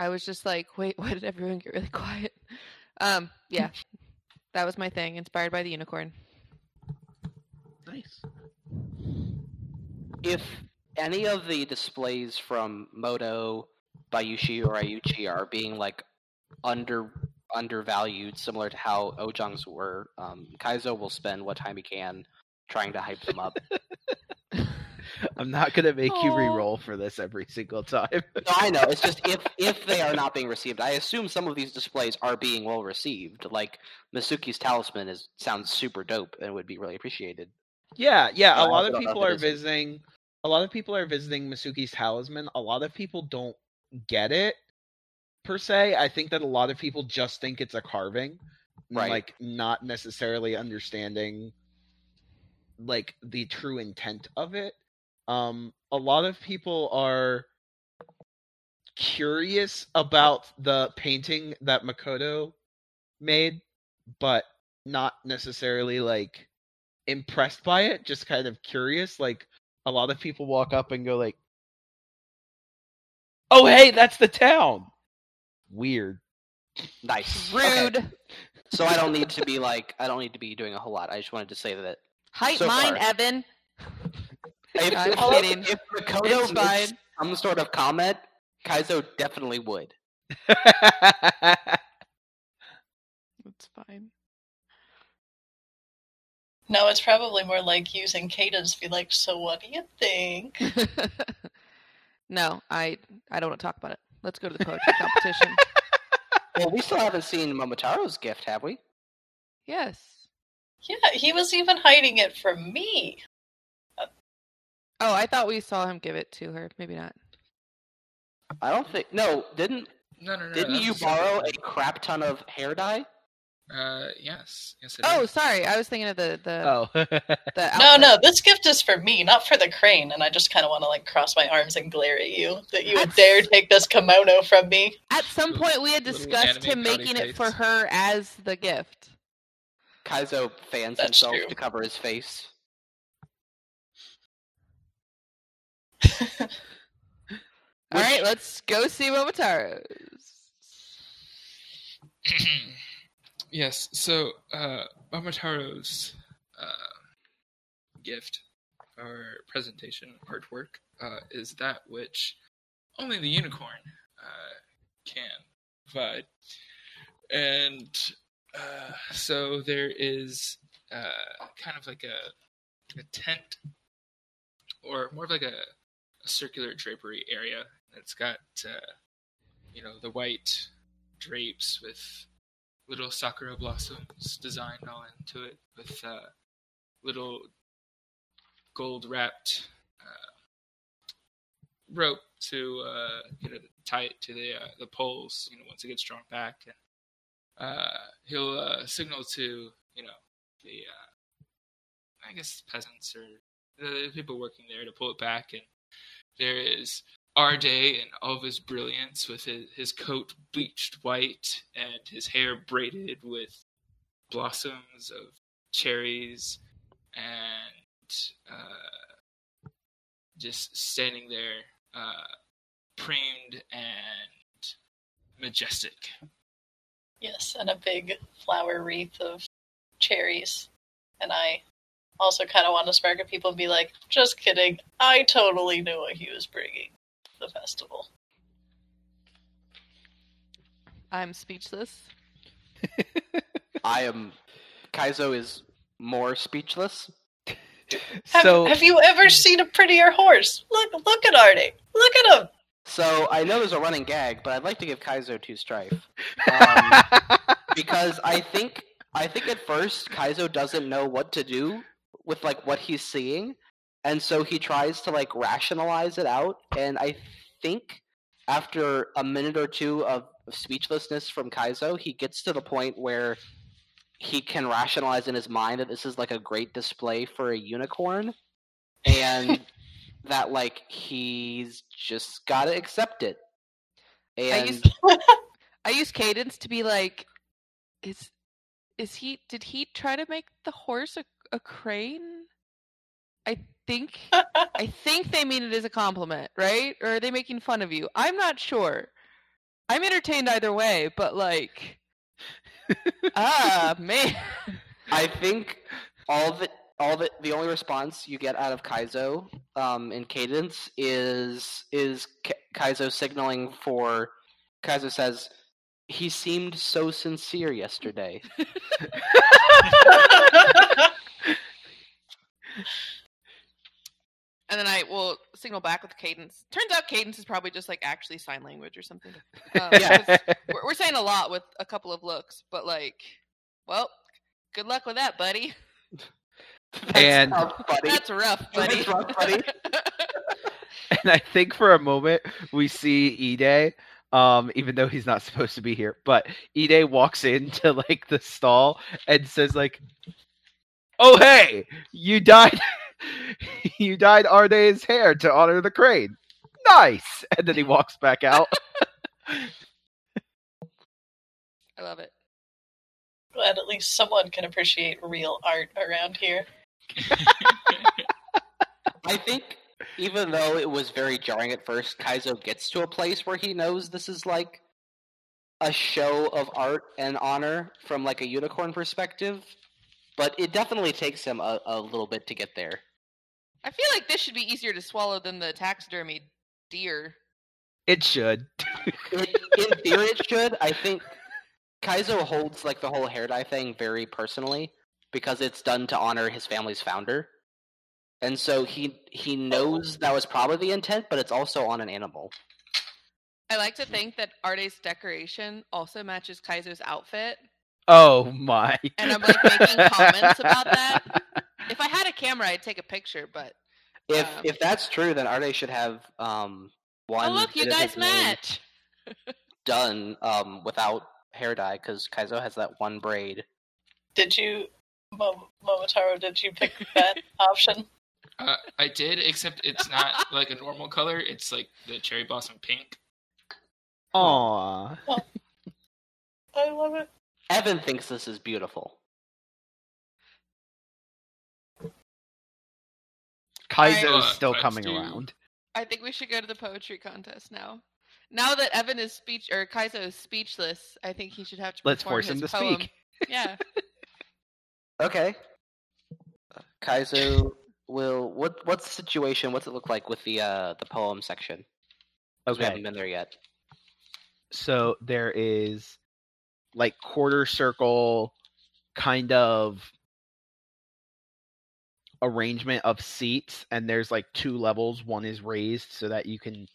I was just like, wait, why did everyone get really quiet? Yeah. That was my thing. Inspired by the unicorn. Nice. If any of the displays from Moto, Bayushi, or Iuchi are being like undervalued, similar to how Ojang's were, Kaizo will spend what time he can trying to hype them up. I'm not gonna make you re-roll for this every single time. No, I know. It's just if they are not being received, I assume some of these displays are being well received. Like Masuki's talisman sounds super dope and would be really appreciated. Yeah, a lot of people are visiting. A lot of people are visiting Masuki's talisman. A lot of people don't get it per se. I think that a lot of people just think it's a carving, right? Like not necessarily understanding like the true intent of it. A lot of people are curious about the painting that Makoto made, but not necessarily like impressed by it, just kind of curious. Like a lot of people walk up and go like, "Oh hey, that's the town." Weird. Nice. Rude. Okay. So I don't need to be like, I don't need to be doing a whole lot. I just wanted to say that hype so mine, far. Evan. I'm kidding. If Makoto made some sort of comment, Kaizo definitely would. That's fine. No, it's probably more like using cadence to be like, so what do you think? No, I don't want to talk about it. Let's go to the poetry competition. Well, we still haven't seen Momotaro's gift, have we? Yes. Yeah, he was even hiding it from me. Oh, I thought we saw him give it to her. Maybe not. I don't think... No, didn't... No. Didn't you borrow a crap ton of hair dye? Yes. It is. Sorry. I was thinking of the No. This gift is for me, not for the crane. And I just kind of want to like cross my arms and glare at you that you would dare take this kimono from me. At some point, we had discussed him making it for her as the gift. Kaizo fans That's himself true. To cover his face. All right, let's go see Momotaro's. Yes, so Momotaro's gift or presentation artwork is that which only the unicorn can provide. And so there is kind of like a tent, or more of like a circular drapery area. It's got the white drapes with little sakura blossoms designed all into it, with little gold-wrapped rope to tie it to the poles. Once it gets drawn back, and he'll signal to the I guess peasants or the people working there to pull it back, and there is Arde in all of his brilliance, with his coat bleached white and his hair braided with blossoms of cherries, and just standing there, primed and majestic. Yes, and a big flower wreath of cherries. And I also kind of want to spark at people and be like, just kidding, I totally knew what he was bringing to the festival. I'm speechless. I am... Kaizo is more speechless. Have you ever seen a prettier horse? Look at Artie. Look at him. So I know there's a running gag, but I'd like to give Kaizo two strife because I think at first Kaizo doesn't know what to do with like what he's seeing, and so he tries to like rationalize it out. And I think after a minute or two of speechlessness from Kaizo, he gets to the point where he can rationalize in his mind that this is like a great display for a unicorn, and that like he's just gotta accept it. And I use cadence to be like, did he try to make the horse a crane? I think they mean it as a compliment, right? Or are they making fun of you? I'm not sure. I'm entertained either way, but like. Ah, man. I think the only response you get out of Kaizo in cadence is Kaizo signaling for. Kaizo says, "He seemed so sincere yesterday." And then I will signal back with cadence. Turns out cadence is probably just like actually sign language or something. Yeah. We're saying a lot with a couple of looks, but like, well, good luck with that, buddy. That's rough, buddy. That's rough, buddy. And I think for a moment we see Ide, even though he's not supposed to be here, but Ide walks into like the stall and says like, "Oh, hey, you died." You dyed Arde's hair to honor the crane. Nice! And then he walks back out. I love it. Glad at least someone can appreciate real art around here. I think even though it was very jarring at first, Kaizo gets to a place where he knows this is like a show of art and honor from like a unicorn perspective. But it definitely takes him a little bit to get there. I feel like this should be easier to swallow than the taxidermy deer. It should. In theory, it should. I think Kaizo holds like the whole hair dye thing very personally because it's done to honor his family's founder. And so he knows that was probably the intent, but it's also on an animal. I like to think that Arte's decoration also matches Kaizo's outfit. Oh my. And I'm like making comments about that. If I had a camera, I'd take a picture, but if that's true, then Arde should have one. Oh look, you guys match. Done without hair dye cuz Kaizo has that one braid. Did you Momotaro, did you pick that option? I did, except it's not like a normal color, it's like the cherry blossom pink. Aww. Oh. I love it. Evan thinks this is beautiful. Kaizo is still coming around. I think we should go to the poetry contest now. Now that Evan is Kaizo is speechless, I think he should have to perform his poem. Let's force him to speak. Yeah. Okay. Kaizo will. What's the situation? What's it look like with the poem section? Okay. We haven't been there yet. So there is. Like quarter circle kind of arrangement of seats, and there's like two levels. One is raised so that you can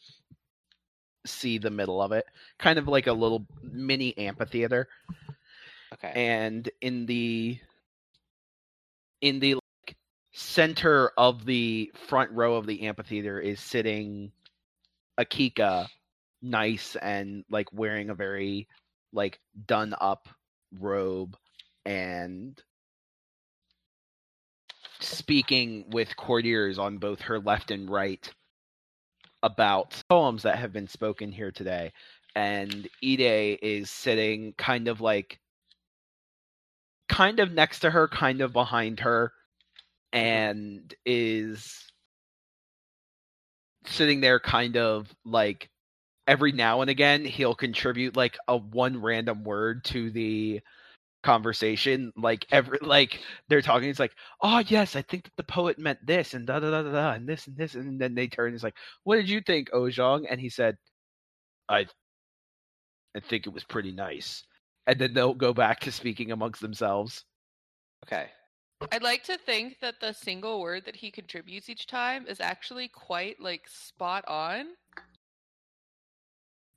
see the middle of it, kind of like a little mini amphitheater. Okay. And in the like center of the front row of the amphitheater is sitting Akika, nice and like wearing a very like done up robe and speaking with courtiers on both her left and right about poems that have been spoken here today. And Ide is sitting kind of next to her, kind of behind her, and is sitting there kind of like every now and again he'll contribute like a one random word to the conversation. Like every, like they're talking, it's like, oh yes, I think that the poet meant this and da da da da, da and this and this, and then they turn and it's like, what did you think, Oh Zhang? And he said, I think it was pretty nice. And then they'll go back to speaking amongst themselves. Okay. I'd like to think that the single word that he contributes each time is actually quite, like, spot on.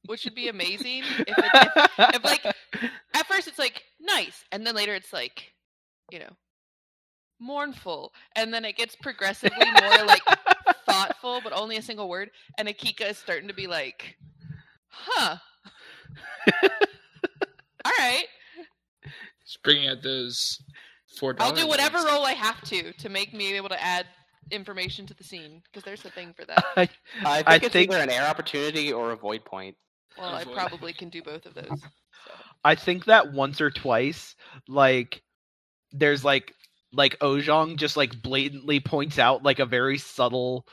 Which would be amazing. if like, at first it's, like, nice. And then later it's, like, you know, mournful. And then it gets progressively more, like, thoughtful, but only a single word. And Akika is starting to be, like, huh. All right. Just bringing out those $4. I'll do whatever role I have to make me able to add information to the scene, because there's a thing for that. I think it's either an air opportunity or a void point. Well, I probably can do both of those. So. I think that once or twice, like, there's like Oh Zhang just like blatantly points out like a very subtle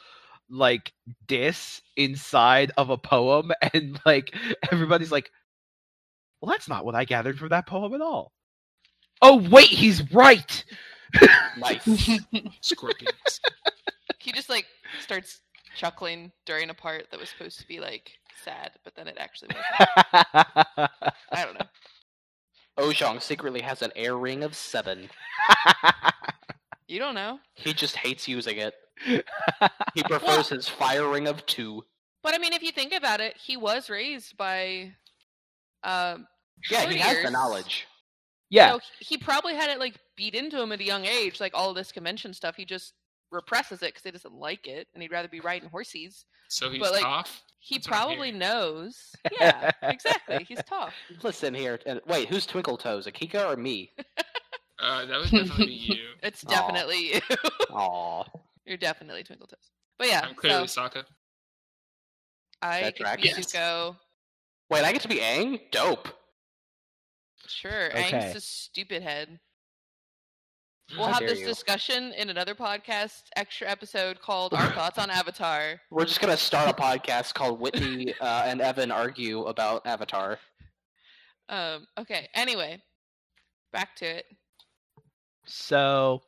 like diss inside of a poem, and like everybody's like, well, that's not what I gathered from that poem at all. Oh, wait, he's right! Nice. Scorpions. He just, like, starts chuckling during a part that was supposed to be, like, sad, but then it actually wasn't. I don't know. Oh Zhang secretly has an air ring of 7. You don't know. He just hates using it. He prefers his fire ring of 2. But, I mean, if you think about it, he was raised by... he has the knowledge. Yeah. So he probably had it like beat into him at a young age, like all of this convention stuff. He just represses it because he doesn't like it, and he'd rather be riding horses. So he's tough? He probably knows. Yeah, exactly. He's tough. Listen here. Wait, who's Twinkle Toes, Akika or me? That would definitely be you. It's definitely you. Aw. You're definitely Twinkle Toes. But yeah. I'm clearly Sokka. I get to go. Wait, I get to be Aang? Dope. Sure, okay. Aang's a stupid head. We'll have this discussion in another podcast extra episode called Our Thoughts on Avatar. We're just going to start a podcast called Whitney and Evan Argue About Avatar. Okay, anyway, back to it. So,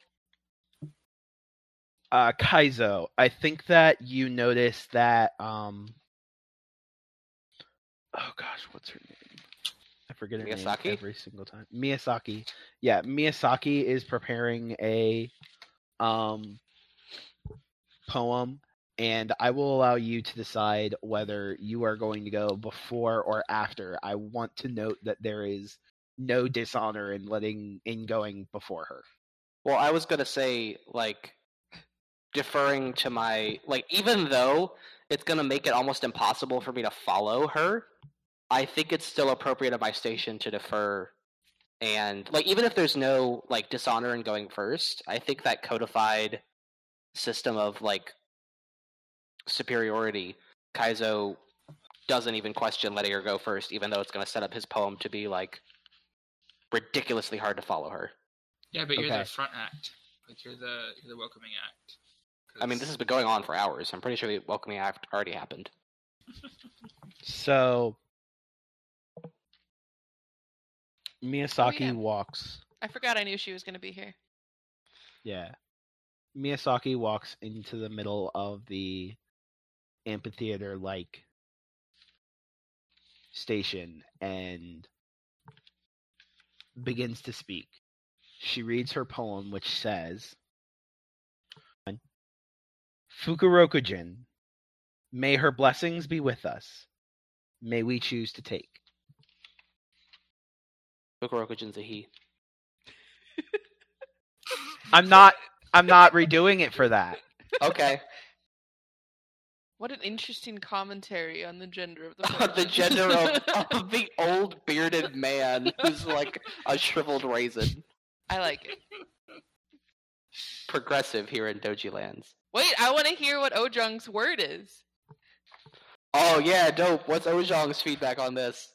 Kaizo, I think that you noticed that... oh gosh, what's her name? I forget her name every single time. Miyazaki. Yeah, Miyazaki is preparing a poem, and I will allow you to decide whether you are going to go before or after. I want to note that there is no dishonor in going before her. Well, I was going to say, like, deferring to my... Like, even though it's going to make it almost impossible for me to follow her, I think it's still appropriate at my station to defer. And, like, even if there's no, like, dishonor in going first, I think that codified system of, like, superiority, Kaizo doesn't even question letting her go first, even though it's going to set up his poem to be, like, ridiculously hard to follow her. Yeah, but you're the front act. Like, you're the welcoming act. I mean, this has been going on for hours. I'm pretty sure the welcoming act already happened. So, Miyazaki walks. I forgot I knew she was going to be here. Yeah. Miyazaki walks into the middle of the amphitheater-like station and begins to speak. She reads her poem, which says... Fukurokujin, may her blessings be with us. May we choose to take. Fukurokujin's a he. I'm not redoing it for that. Okay. What an interesting commentary on the gender of the gender of the old bearded man who's like a shriveled raisin. I like it. Progressive here in Doji Lands. Wait, I want to hear what Oh Zhang's word is. Oh, yeah, dope. What's Oh Zhang's feedback on this?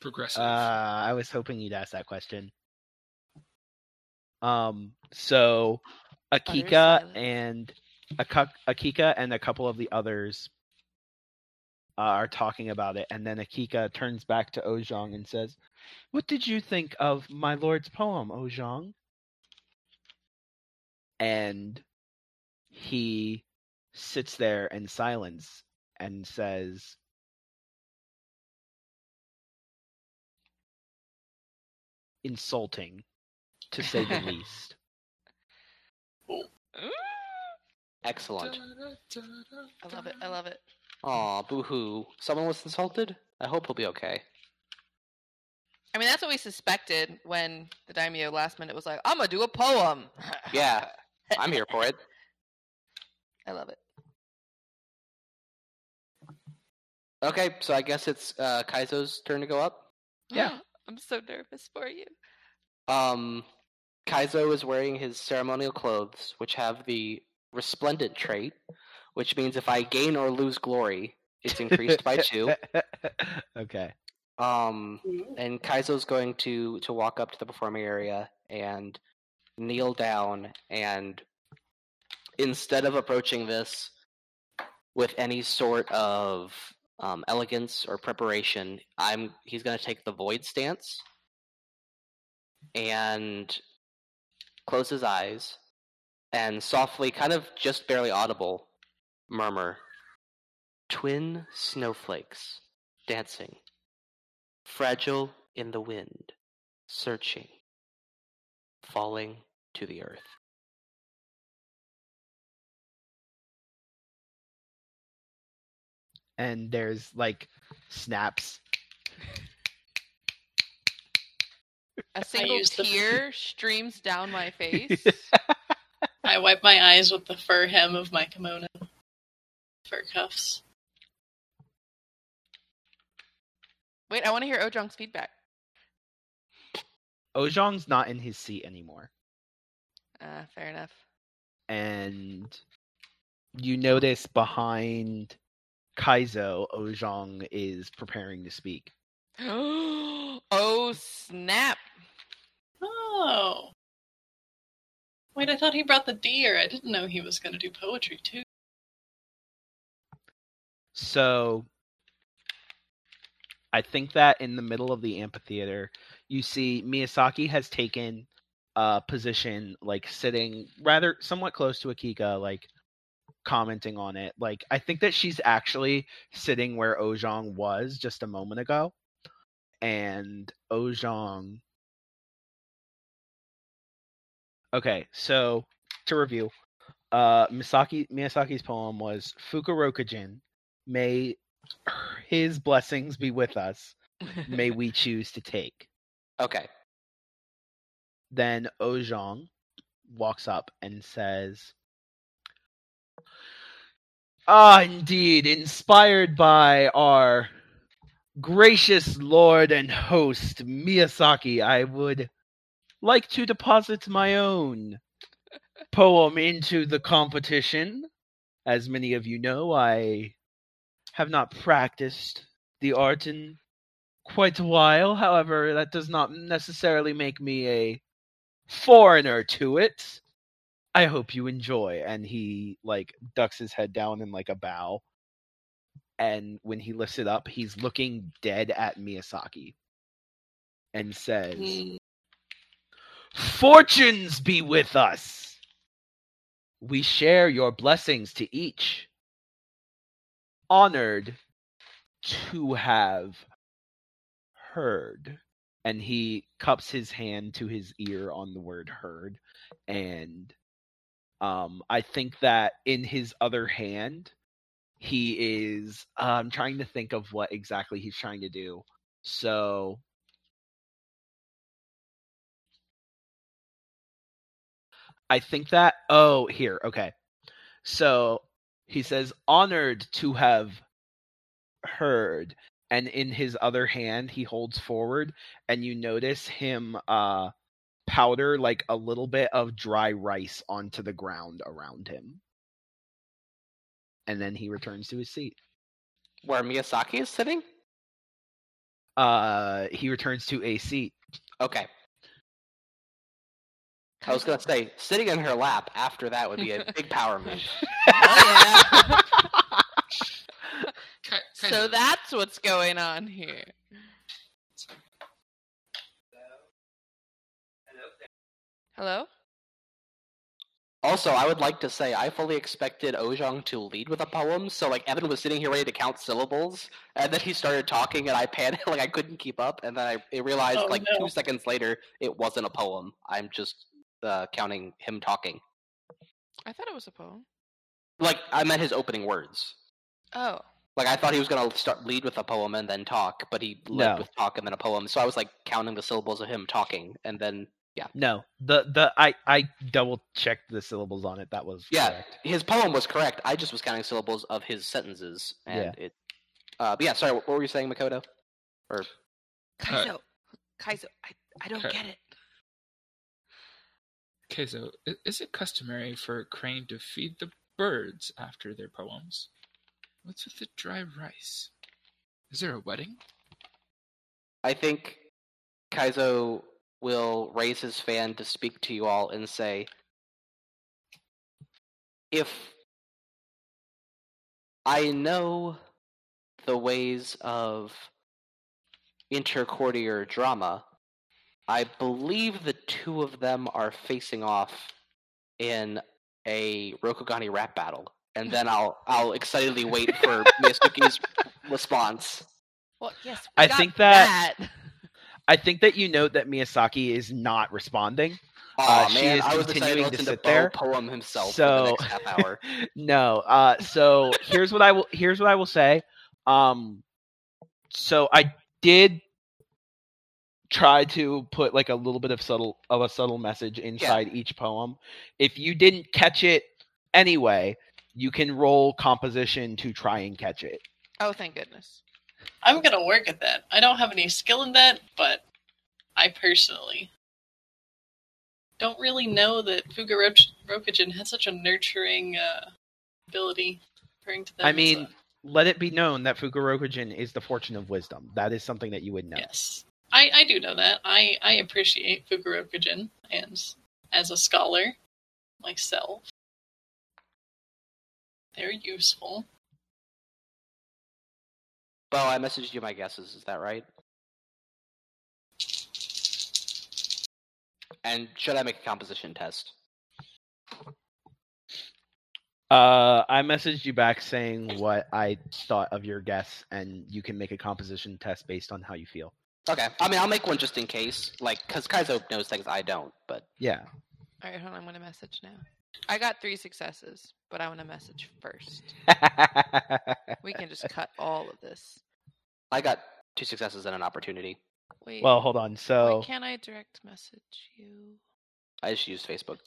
Progressive. I was hoping you'd ask that question. So, Akika and a couple of the others are talking about it, and then Akika turns back to Ojong and says, "What did you think of my lord's poem, Ojong?" And he sits there in silence and says, "Insulting, to say the least." Excellent. I love it. I love it. Aw, boo-hoo. Someone was insulted? I hope he'll be okay. I mean, that's what we suspected when the daimyo last minute was like, "I'm gonna do a poem." Yeah, I'm here for it. I love it. Okay, so I guess it's Kaizo's turn to go up? Yeah. I'm so nervous for you. Kaizo is wearing his ceremonial clothes, which have the resplendent trait, which means if I gain or lose glory, it's increased by 2. Okay. And Kaizo's going to walk up to the performing area and kneel down, and instead of approaching this with any sort of elegance or preparation, he's going to take the void stance and close his eyes and softly, kind of just barely audible, murmur, "Twin snowflakes dancing, fragile in the wind, searching, falling to the earth." And there's like snaps. A single tear streams down my face. I wipe my eyes with the fur hem of my kimono. Fur cuffs. Wait, I want to hear Ojong's feedback. Ojong's not in his seat anymore. Fair enough. And you notice behind Kaizo, Ojong is preparing to speak. Oh, snap! Oh! Wait, I thought he brought the deer. I didn't know he was going to do poetry, too. So, I think that in the middle of the amphitheater, you see Miyasaki has taken a position, like, sitting rather somewhat close to Akika, like, commenting on it. Like, I think that she's actually sitting where Ojong was just a moment ago. And Ojong... Okay, so, to review, Miyasaki's poem was, "Fukurokujin, may his blessings be with us, may we choose to take." Okay. Then Ojong walks up and says, "Ah, indeed, inspired by our gracious lord and host, Miyasaki, I would like to deposit my own poem into the competition. As many of you know, I have not practiced the art in quite a while. However, that does not necessarily make me a foreigner to it. I hope you enjoy." And he, like, ducks his head down in, like, a bow. And when he lifts it up, he's looking dead at Miyasaki and says, "Fortunes be with us! We share your blessings to each. Honored to have heard." And he cups his hand to his ear on the word "heard." And I think that in his other hand, he is trying to think of what exactly he's trying to do. So... I think that... Oh, here. Okay. So he says, "Honored to have heard." And in his other hand, he holds forward. And you notice him powder like a little bit of dry rice onto the ground around him. And then he returns to his seat. Where Miyasaki is sitting? He returns to a seat. Okay. I was going to say, sitting in her lap after that would be a big power move. Oh, yeah. Kaizo's So that's what's going on here. Hello? Also, I would like to say, I fully expected Ojong to lead with a poem, so, like, Evan was sitting here ready to count syllables, and then he started talking, and I panicked, like, I couldn't keep up, and then I realized, 2 seconds later, it wasn't a poem. I'm just counting him talking. I thought it was a poem. Like, I meant his opening words. Oh. Like, I thought he was going to lead with a poem and then talk, but he led with talk and then a poem, so I was, like, counting the syllables of him talking, and then... Yeah. No. I double checked the syllables on it. That was correct. His poem was correct. I just was counting syllables of his sentences, and it. But yeah, sorry. What were you saying, Makoto? Or Kaizo, I don't get it. Kaizo, is it customary for Crane to feed the birds after their poems? What's with the dry rice? Is there a wedding? I think Kaizo will raise his fan to speak to you all and say, if I know the ways of intercourtier drama, I believe the two of them are facing off in a Rokugani rap battle. And then I'll excitedly wait for Miyasuki's response. Well, yes, I think that. I think that you note that Miyazaki is not responding. Man, she is continuing to sit there. Poem himself so, for the next half hour. No. So here's what I will say. So I did try to put like a little bit of a subtle message inside each poem. If you didn't catch it anyway, you can roll composition to try and catch it. Oh, thank goodness. I'm going to work at that. I don't have any skill in that, but I personally don't really know that Fukurokujin has such a nurturing ability. To them, I mean, let it be known that Fukurokujin is the fortune of wisdom. That is something that you would know. Yes, I do know that. I appreciate Fukurokujin, and as a scholar myself, they're useful. Well, I messaged you my guesses, is that right? And should I make a composition test? I messaged you back saying what I thought of your guess, and you can make a composition test based on how you feel. Okay, I mean, I'll make one just in case, like, because Kaizo knows things I don't, but... Yeah. Alright, hold on, I'm going to message now. I got 3 successes, but I want to message first. We can just cut all of this. I got 2 successes and an opportunity. Wait. Well, hold on. So why can't I direct message you? I just use Facebook.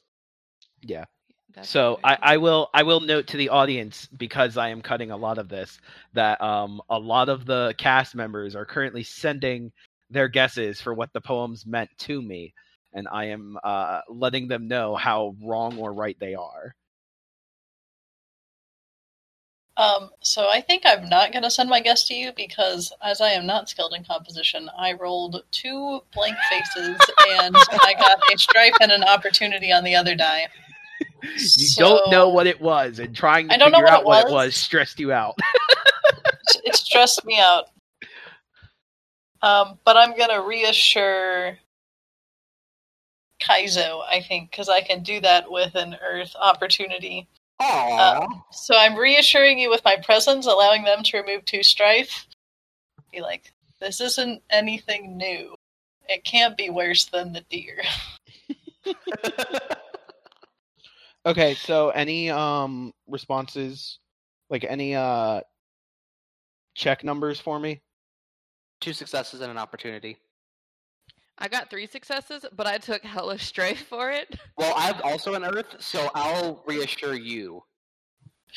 Yeah. That's so I will note to the audience, because I am cutting a lot of this, that a lot of the cast members are currently sending their guesses for what the poems meant to me. And I am letting them know how wrong or right they are. So I think I'm not going to send my guess to you because, as I am not skilled in composition, I rolled 2 blank faces and I got a stripe and an opportunity on the other die. Don't know what it was, and trying to figure out what it was stressed you out. It stressed me out. But I'm going to reassure Kaizo, I think, because I can do that with an Earth opportunity. So I'm reassuring you with my presence, allowing them to remove 2 strife. Be like, this isn't anything new. It can't be worse than the deer. Okay, so any responses? Like any check numbers for me? 2 successes and an opportunity. I got 3 successes, but I took hella strife for it. Well, I'm also an Earth, so I'll reassure you.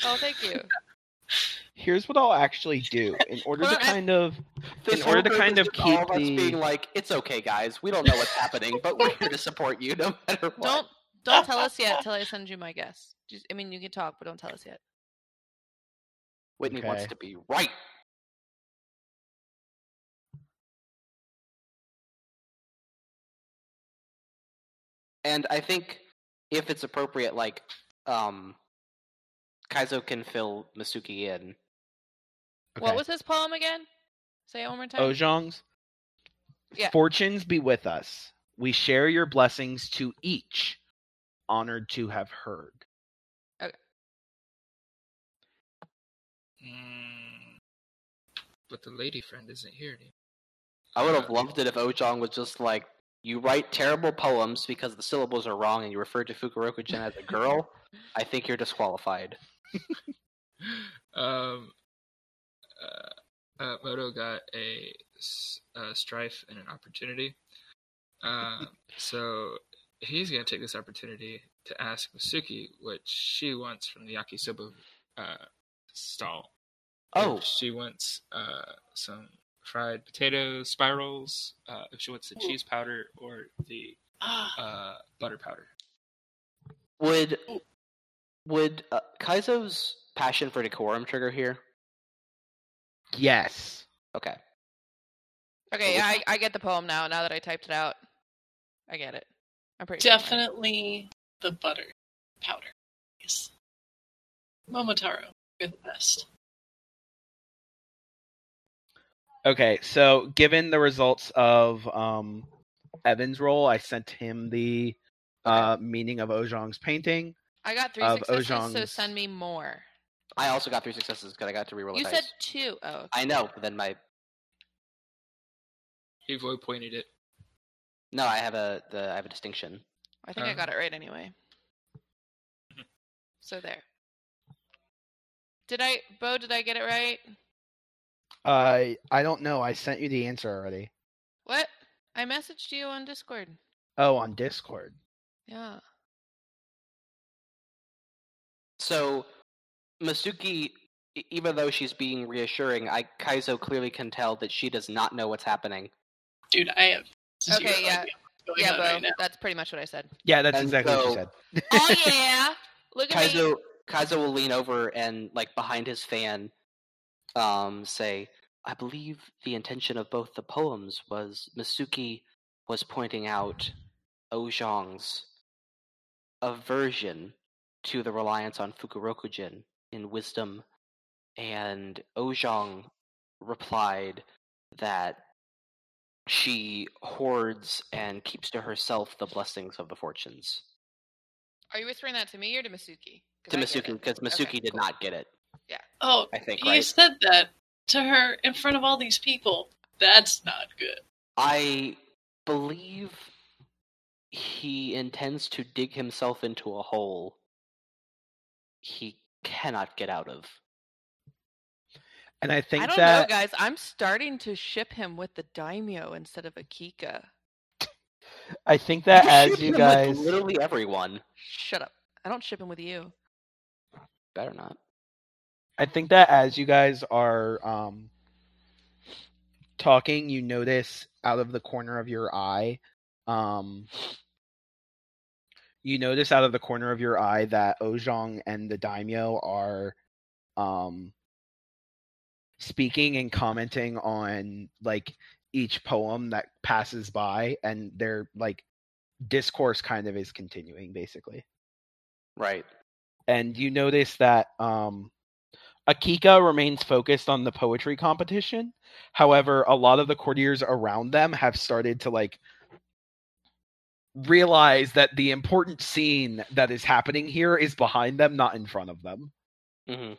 Oh, thank you. Here's what I'll actually do in order to kind of, keep us being like, it's okay, guys. We don't know what's happening, but we're here to support you no matter what. Don't tell us yet until I send you my guess. Just, I mean, you can talk, but don't tell us yet. Whitney wants to be right. And I think, if it's appropriate, like, Kaizo can fill Masuki in. Okay. What was his poem again? Say it one more time. Ojong's. Yeah. Fortunes be with us. We share your blessings to each. Honored to have heard. Okay. But the lady friend isn't here anymore. I would have loved it if Ojong was just like, you write terrible poems because the syllables are wrong and you refer to Fukurokujin as a girl. I think you're disqualified. Moto got a strife and an opportunity. So he's going to take this opportunity to ask Masuki what she wants from the yakisoba stall. Oh. If she wants some fried potato spirals, if she wants the cheese powder or the butter powder. Would Kaizo's passion for decorum trigger here? Yes. Okay. Okay, yeah, I get the poem now. Now that I typed it out, I get it. I'm pretty definitely sure. The butter powder. Yes. Momotaro, you're the best. Okay, so given the results of Evan's roll, I sent him the meaning of Ojong's painting. I got 3 successes, so send me more. I also got 3 successes because I got to reroll the dice. You said 2. Oh, okay. I know, but then my... You've pointed it. No, I have a distinction. I think I got it right anyway. So there. Did I get it right? I don't know. I sent you the answer already. What? I messaged you on Discord. Oh, on Discord. Yeah. So, Masuki, even though she's being reassuring, Kaizo clearly can tell that she does not know what's happening. Dude, I have... Okay, yeah. Yeah, Bo, right, that's pretty much what I said. Yeah, that's exactly what you said. Oh, yeah! Look at me! Kaizo will lean over and, like, behind his fan, say, I believe the intention of both the poems was Masuki was pointing out Ojong's aversion to the reliance on Fukurokujin in wisdom, and Ojong replied that she hoards and keeps to herself the blessings of the fortunes. Are you whispering that to me or to Masuki? To Masuki, because Masuki did not get it. Yeah. Oh, I think, you said that to her in front of all these people. That's not good. I believe he intends to dig himself into a hole he cannot get out of. And I think I don't know, guys. I'm starting to ship him with the daimyo instead of Akika. I think that as you guys, with literally everyone. Shut up! I don't ship him with you. Better not. I think that as you guys are talking, you notice out of the corner of your eye that Ojong and the daimyo are speaking and commenting on, like, each poem that passes by, and their, like, discourse kind of is continuing, basically. Right. And you notice that Akika remains focused on the poetry competition. However, a lot of the courtiers around them have started to, like, realize that the important scene that is happening here is behind them, not in front of them. Mm-hmm.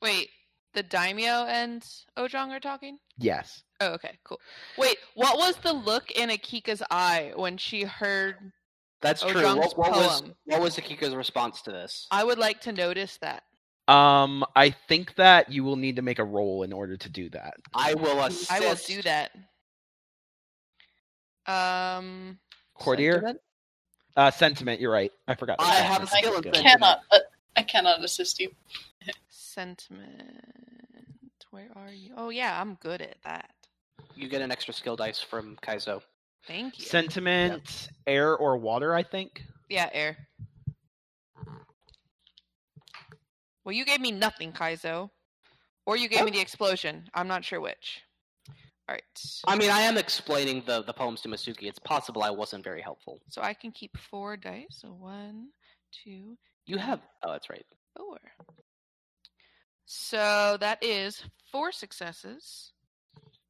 Wait. The daimyo and Ojong are talking? Yes. Oh, okay, cool. Wait, what was the look in Akika's eye when she heard That's Ojong's true. What was Akika's response to this? I would like to notice that. I think that you will need to make a roll in order to do that. I will assist. I will do that. Courtier? Sentiment? Sentiment, you're right. I forgot. I have a skill in sentiment. I cannot assist you. Sentiment. Where are you? Oh, yeah, I'm good at that. You get an extra skill dice from Kaizo. Thank you. Sentiment, yeah. Air or water, I think? Yeah, air. Well, you gave me nothing, Kaizo. Or you gave me the explosion. I'm not sure which. All right. I mean, I am explaining the poems to Masuki. It's possible I wasn't very helpful. So I can keep 4 dice. So 1, 2... You have... Oh, that's right. 4... So that is 4 successes.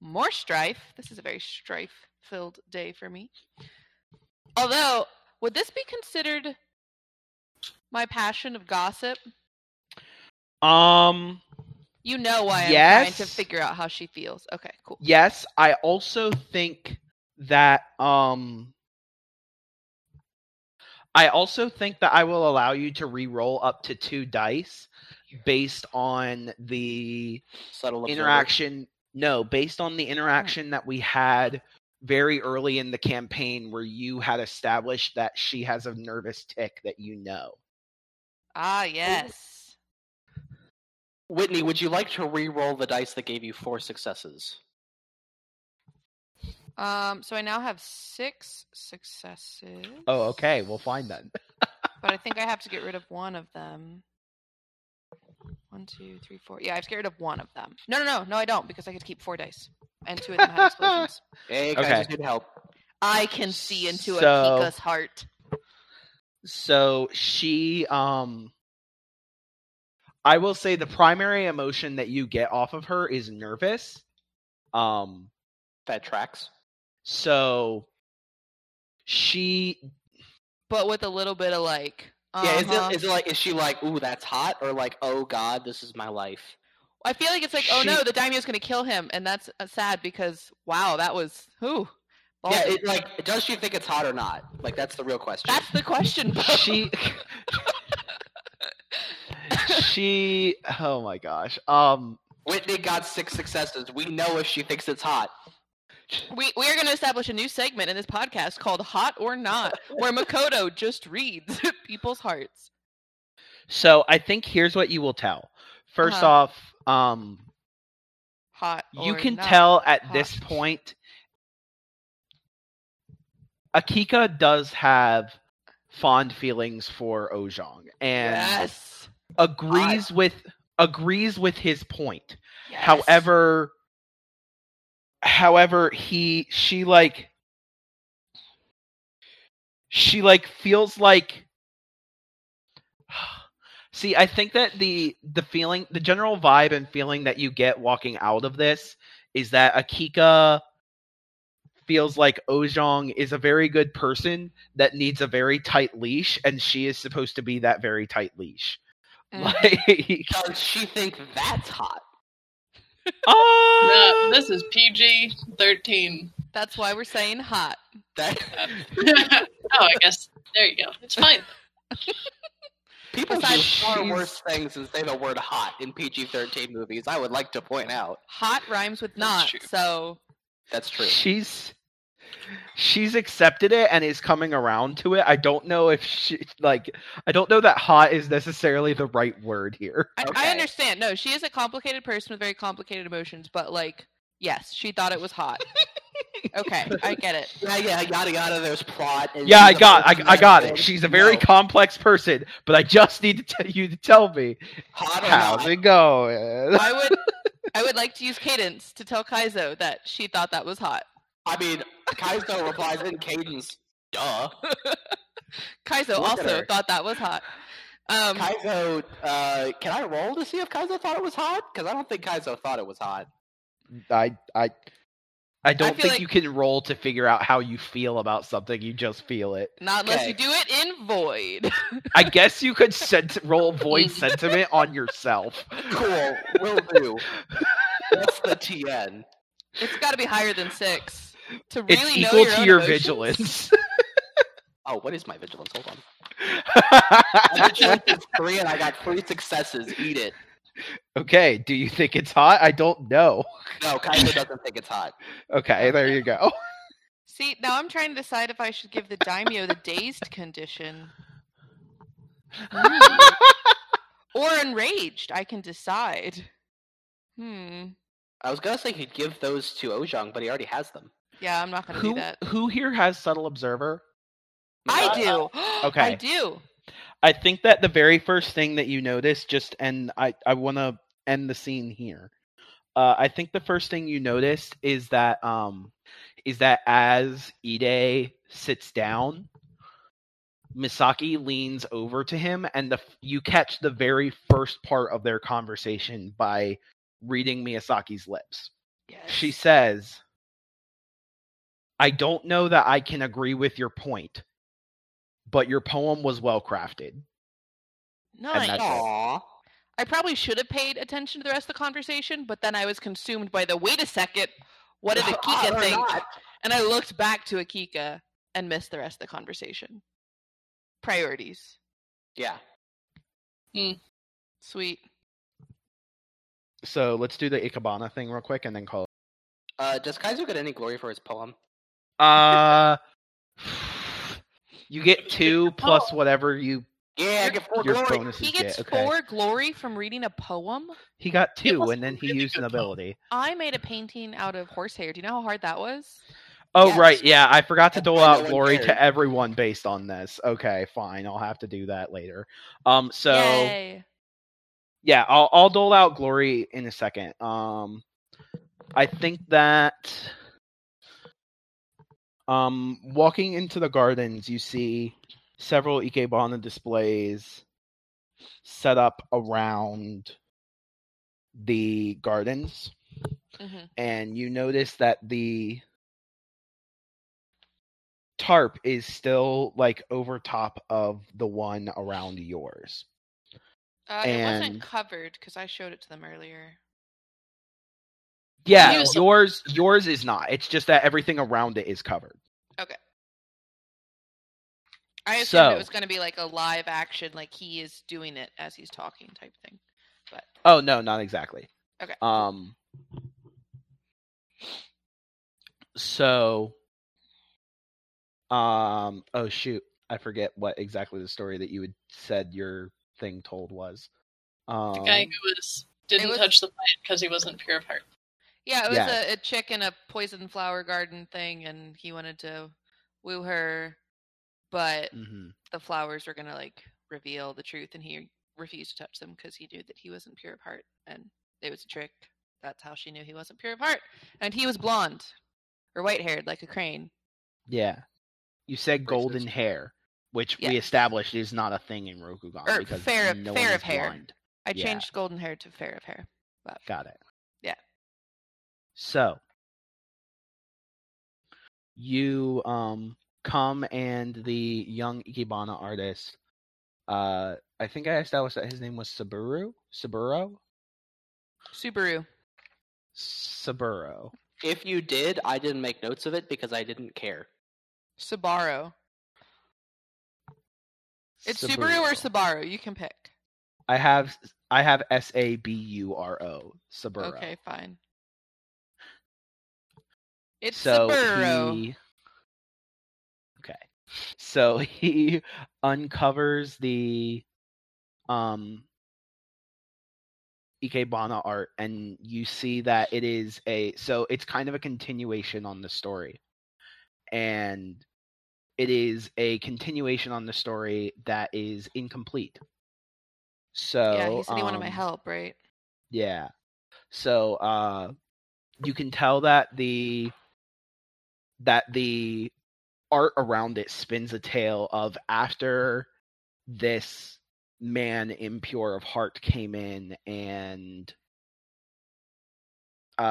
More strife. This is a very strife-filled day for me. Although, would this be considered my passion of gossip? You know why I'm trying to figure out how she feels. Okay, cool. Yes, I also think that I will allow you to re-roll up to 2 dice based on the subtle interaction. No, based on the interaction that we had very early in the campaign where you had established that she has a nervous tic that you know. Ah, yes. Whitney, would you like to re-roll the dice that gave you 4 successes? So I now have 6 successes. Oh, okay. Well, fine then. But I think I have to get rid of one of them. 1, 2, 3, 4. Yeah, I have to get rid of one of them. No, I don't, because I could keep 4 dice. And 2 of them have explosions. Hey, guys, just need help. I can see into Akika's heart. So she, I will say the primary emotion that you get off of her is nervous. That tracks. So she, but with a little bit of like, yeah, is it like, is she like, ooh, that's hot, or like, oh god, this is my life? I feel like it's like, oh no, the daimyo's gonna kill him, and that's sad because wow, that was who? Yeah, it, like, does she think it's hot or not? Like, that's the real question. That's the question. She, she, oh my gosh. Whitney got 6 successes. We know if she thinks it's hot. We are going to establish a new segment in this podcast called Hot or Not, where Makoto just reads people's hearts. So I think here's what you will tell. First off, hot or you can not tell at hot. This point, Akika does have fond feelings for Ojong and agrees with his point. Yes. However, she feels like, see, I think that the feeling, the general vibe and feeling that you get walking out of this is that Akika feels like Ojong is a very good person that needs a very tight leash, and she is supposed to be that very tight leash. Like, does she think that's hot? No, this is PG-13. That's why we're saying hot. I guess. There you go. It's fine. People do far worse things than say the word hot in PG-13 movies, I would like to point out. Hot rhymes with not, so... That's true. She's accepted it and is coming around to it. I don't know if she, like, I don't know that hot is necessarily the right word here. I understand. No, she is a complicated person with very complicated emotions, but like, yes, she thought it was hot. Okay, I get it. Yeah, yada yada, there's plot. And yeah, I got it. She's a very complex person, but I just need to you to tell me how's it going. I would like to use cadence to tell Kaizo that she thought that was hot. I mean, Kaizo replies in cadence, duh. Kaizo also thought that was hot. Kaizo, can I roll to see if Kaizo thought it was hot? Because I don't think Kaizo thought it was hot. I don't think you can roll to figure out how you feel about something. You just feel it. Not unless you do it in void. I guess you could roll void sentiment on yourself. Cool. Will do. What's the TN? It's got to be higher than 6. To really it's equal know your to own your emotions? Vigilance. Oh, what is my vigilance? Hold on. My vigilance is 3 and I got 3 successes. Eat it. Okay, do you think it's hot? I don't know. No, Kaizo doesn't think it's hot. Okay, there you go. See, now I'm trying to decide if I should give the daimyo the dazed condition. Or enraged, I can decide. I was going to say he'd give those to Ojong, but he already has them. Yeah, I'm not going to do that. Who here has Subtle Observer? I do. Okay. I do. I think that the very first thing that you notice, and I want to end the scene here. I think the first thing you noticed is that as Ide sits down, Misaki leans over to him, and you catch the very first part of their conversation by reading Miyazaki's lips. Yes. She says, "I don't know that I can agree with your point, but your poem was well-crafted." Nice. I probably should have paid attention to the rest of the conversation, but then I was consumed by the, wait a second, what did Akika think? Not. And I looked back to Akika and missed the rest of the conversation. Priorities. Yeah. Mm. Sweet. So let's do the Ikebana thing real quick and then call it. Does Kaizo get any glory for his poem? You get 2 plus whatever you... Yeah, I get 4 glory. He gets 4 glory from reading a poem? He got 2, and then he used an ability. I made a painting out of horsehair. Do you know how hard that was? Oh, yes. Right, yeah. I forgot to dole out glory to everyone based on this. Okay, fine. I'll have to do that later. Yay. Yeah, I'll dole out glory in a second. I think that... walking into the gardens, you see... several Ikebana displays set up around the gardens. Mm-hmm. And you notice that the tarp is still like over top of the one around yours. It wasn't covered because I showed it to them earlier. Yeah, yours is not. It's just that everything around it is covered. Okay. I assumed it was going to be like a live action, like he is doing it as he's talking type thing. But oh no, not exactly. Okay. Oh shoot, I forget what exactly the story that you had said your thing told was. The guy who didn't touch the plant because he wasn't pure of heart. Yeah, it was a chick in a poison flower garden thing, and he wanted to woo her. But the flowers were going to, like, reveal the truth, and he refused to touch them because he knew that he wasn't pure of heart, and it was a trick. That's how she knew he wasn't pure of heart. And he was blonde, or white-haired, like a crane. Yeah. You said golden hair, which we established is not a thing in Rokugan. Or because fair of hair. Blind. I changed golden hair to fair of hair. But... got it. Yeah. So. You, come, and the young Ikebana artist, I think I established that his name was Subaru. If you did, I didn't make notes of it because I didn't care. Subaru. It's Subaru or Subaru. You can pick. I have S-A-B-U-R-O. Subaru. Okay, fine. It's Subaru. So he uncovers the Ikebana art, and you see that it is it's kind of a continuation on the story. And it is a continuation on the story that is incomplete. So yeah, he said he wanted my help, right? Yeah. So you can tell that the art around it spins a tale of, after this man impure of heart came in and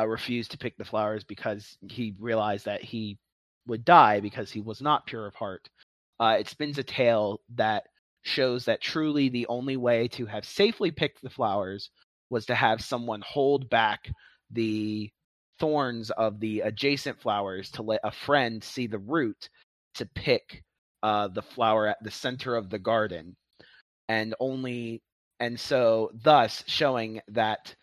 refused to pick the flowers because he realized that he would die because he was not pure of heart. It spins a tale that shows that truly the only way to have safely picked the flowers was to have someone hold back the thorns of the adjacent flowers to let a friend see the root to pick the flower at the center of the garden, and so thus showing that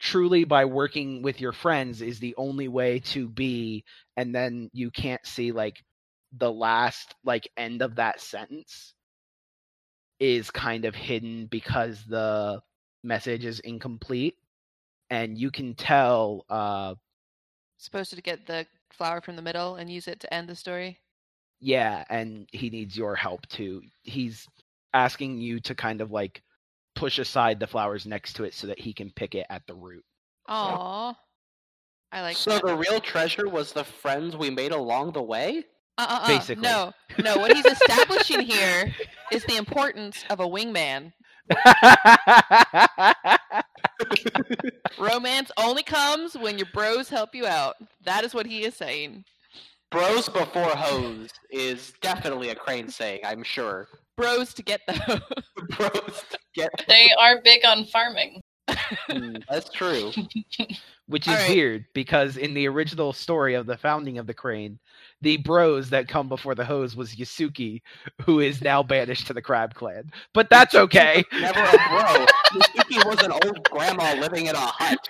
truly by working with your friends is the only way to be. And then you can't see like the last like end of that sentence is kind of hidden because the message is incomplete, and you can tell supposed to get the flower from the middle and use it to end the story. Yeah, and he needs your help too. He's asking you to kind of like push aside the flowers next to it so that he can pick it at the root. Aww. I like that. So the real treasure was the friends we made along the way? Basically. No. What he's establishing here is the importance of a wingman. Romance only comes when your bros help you out. That is what he is saying. Bros before hoes is definitely a Crane saying, I'm sure. Bros to get the hoes. They are big on farming. That's true. Which is weird, because in the original story of the founding of the Crane, the bros that come before the hoes was Yasuki, who is now banished to the Crab Clan. But that's okay. Never a bro. Yasuki was an old grandma living in a hut.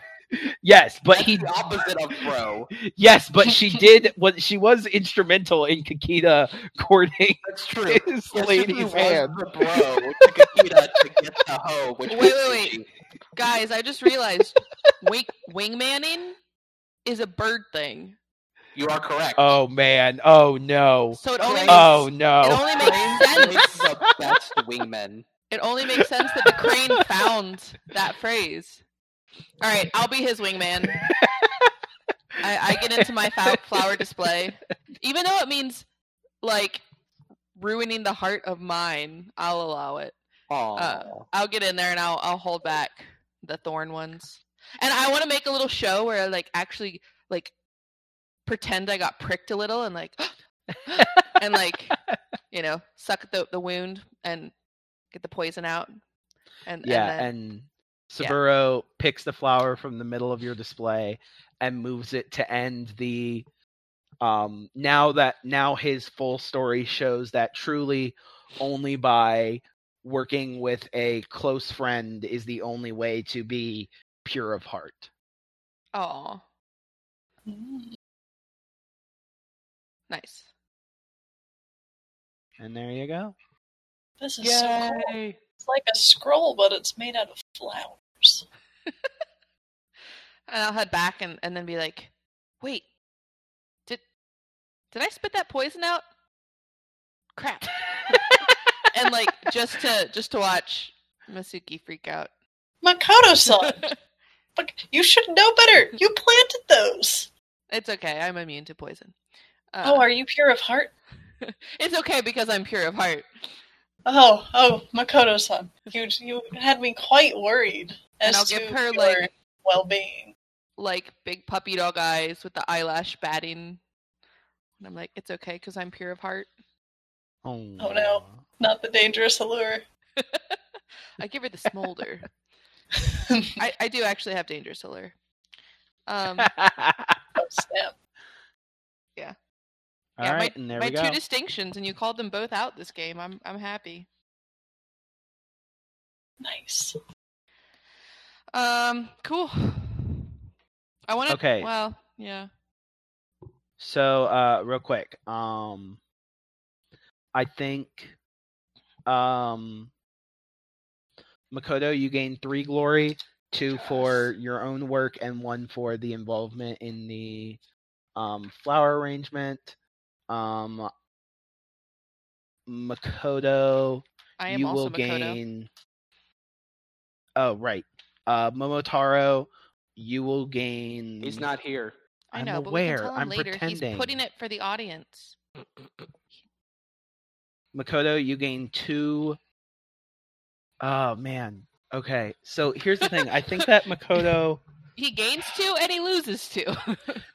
Yes, but that's the opposite of bro. Yes, but she was instrumental in Kakita courting his lady's hand. The bro to Kakita to get the hoe. Wait. Guys, I just realized wingmanning is a bird thing. You are correct. Oh man. Oh no. So it only makes sense the best wingmen. It only makes sense that the Crane found that phrase. All right, I'll be his wingman. I get into my flower display, even though it means like ruining the heart of mine. I'll allow it. I'll get in there and I'll hold back the thorn ones. And I want to make a little show where I actually pretend I got pricked a little and and suck the wound and get the poison out. And then Saburo picks the flower from the middle of your display and moves it to end the now his full story shows that truly only by working with a close friend is the only way to be pure of heart. Oh. Nice. And there you go. This is so cool. It's like a scroll, but it's made out of flowers. And I'll head back and then be like, wait, did I spit that poison out? Crap. And just to watch Masuki freak out. Makoto-san! You should know better! You planted those! It's okay, I'm immune to poison. Are you pure of heart? It's okay because I'm pure of heart. Oh, Makoto-san, you had me quite worried as to her well-being. Like big puppy dog eyes with the eyelash batting. And I'm like, it's okay because I'm pure of heart. Oh no, not the dangerous allure. I give her the smolder. I do actually have dangerous allure. Oh, snap. Yeah. All right, and there we go. My two distinctions, and you called them both out this game. I'm happy. Nice. Cool. I want to. Okay. Well, yeah. So, real quick, I think, Makoto, you gain 3 glory, 2 for your own work, and 1 for the involvement in the flower arrangement. Makoto, you will gain. Oh right, Momotaro, you will gain. He's not here. I know, but we can tell him later. He's putting it for the audience. Makoto, you gain 2. Oh, man. Okay, so here's the thing. I think that Makoto... He gains 2 and he loses 2.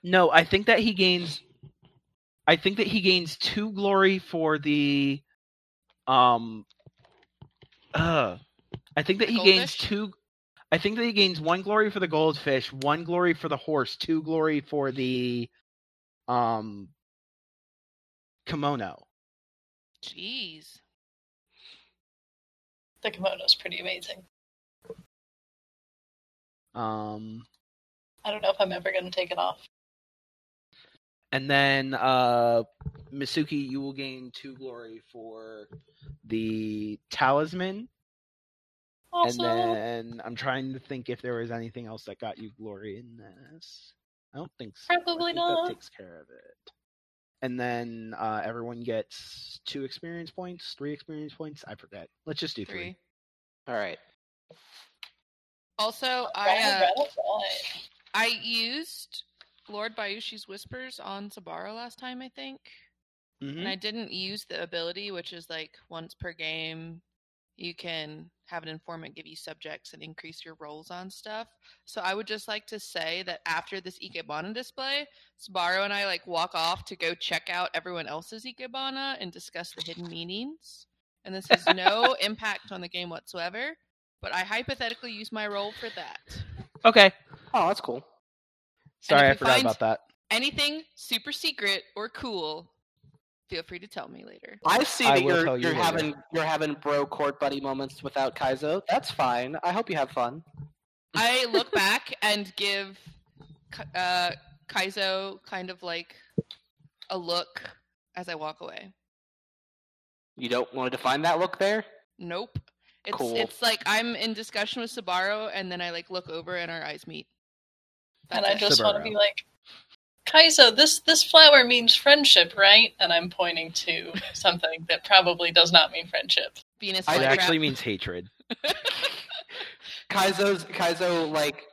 No, I think that he gains 2 glory for the... I think that he gains 2... I think that he gains 1 glory for the goldfish, 1 glory for the horse, 2 glory for the... kimono. Jeez. The kimono's pretty amazing. I don't know if I'm ever going to take it off. And then, Misuki, you will gain 2 glory for the talisman. Awesome. And then I'm trying to think if there was anything else that got you glory in this. I don't think so. Probably not. That takes care of it. And then everyone gets 2 experience points, 3 experience points. I forget. Let's just do 3. All right. Also, I used Lord Bayushi's Whispers on Sabaro last time, I think. Mm-hmm. And I didn't use the ability, which is like once per game, you can have an informant give you subjects and increase your rolls on stuff. So I would just like to say that after this Ikebana display, Sbarro and I like walk off to go check out everyone else's Ikebana and discuss the hidden meanings. And this has no impact on the game whatsoever, but I hypothetically use my roll for that. Okay. Oh, that's cool. Sorry, I forgot about that. Anything super secret or cool, feel free to tell me later. I see that you're having bro court buddy moments without Kaizo. That's fine. I hope you have fun. I look back and give Kaizo kind of like a look as I walk away. You don't want to define that look there? Nope. It's like I'm in discussion with Sbarro, and then I like look over and our eyes meet. I just want to be like, Kaizo, this flower means friendship, right? And I'm pointing to something that probably does not mean friendship. It actually means hatred. Kaizo like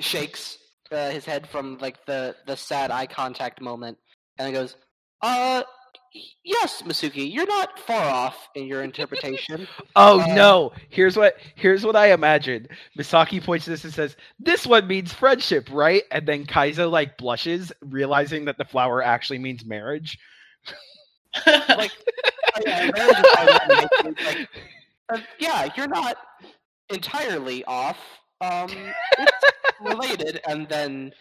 shakes his head from like the sad eye contact moment, and it goes, yes, Masuki, you're not far off in your interpretation. No. Here's what I imagined. Misaki points to this and says, "This one means friendship, right?" And then Kaizo like blushes, realizing that the flower actually means marriage. You're not entirely off. It's related, and then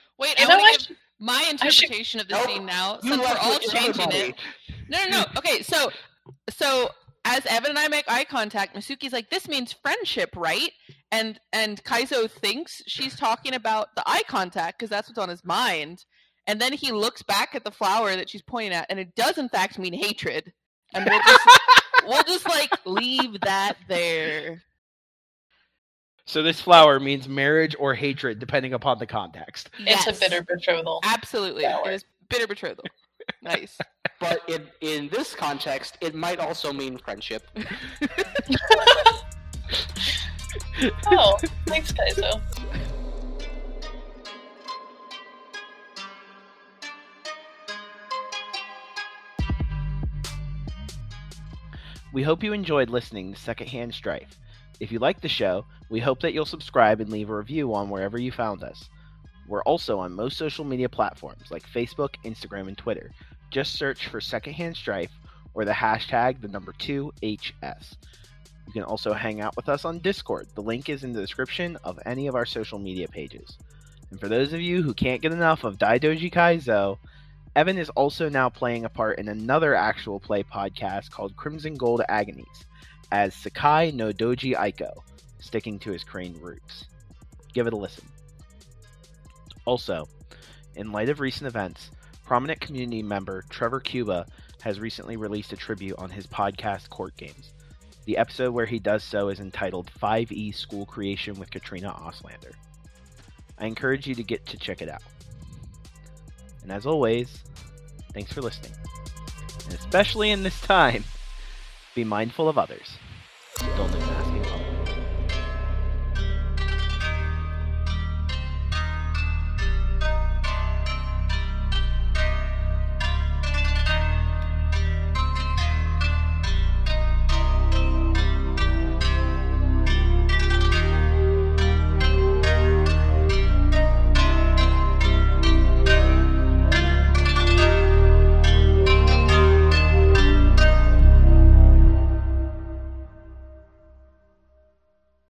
my interpretation of the scene now, since we're all changing it. No. Okay, so as Evan and I make eye contact, Masuki's like, "This means friendship, right?" And Kaizo thinks she's talking about the eye contact because that's what's on his mind. And then he looks back at the flower that she's pointing at, and it does in fact mean hatred. And we'll just like leave that there. So this flower means marriage or hatred, depending upon the context. Yes. It's a bitter betrothal. Absolutely. Flower. It is bitter betrothal. Nice. But in this context, it might also mean friendship. Oh, thanks, Kaizo. We hope you enjoyed listening to Secondhand Strife. If you like the show, we hope that you'll subscribe and leave a review on wherever you found us. We're also on most social media platforms like Facebook, Instagram, and Twitter. Just search for Secondhand Strife or the hashtag 2HS. You can also hang out with us on Discord. The link is in the description of any of our social media pages. And for those of you who can't get enough of Daidoji Kaizo, Evan is also now playing a part in another actual play podcast called Crimson Gold Agonies, as Sakai no Doji Aiko, sticking to his Crane roots. Give it a listen. Also, in light of recent events, prominent community member Trevor Cuba has recently released a tribute on his podcast Court Games. The episode where he does so is entitled 5E School Creation with Katrina Oslander. I encourage you to get to check it out. And as always, thanks for listening. And especially in this time, be mindful of others. Don't do that.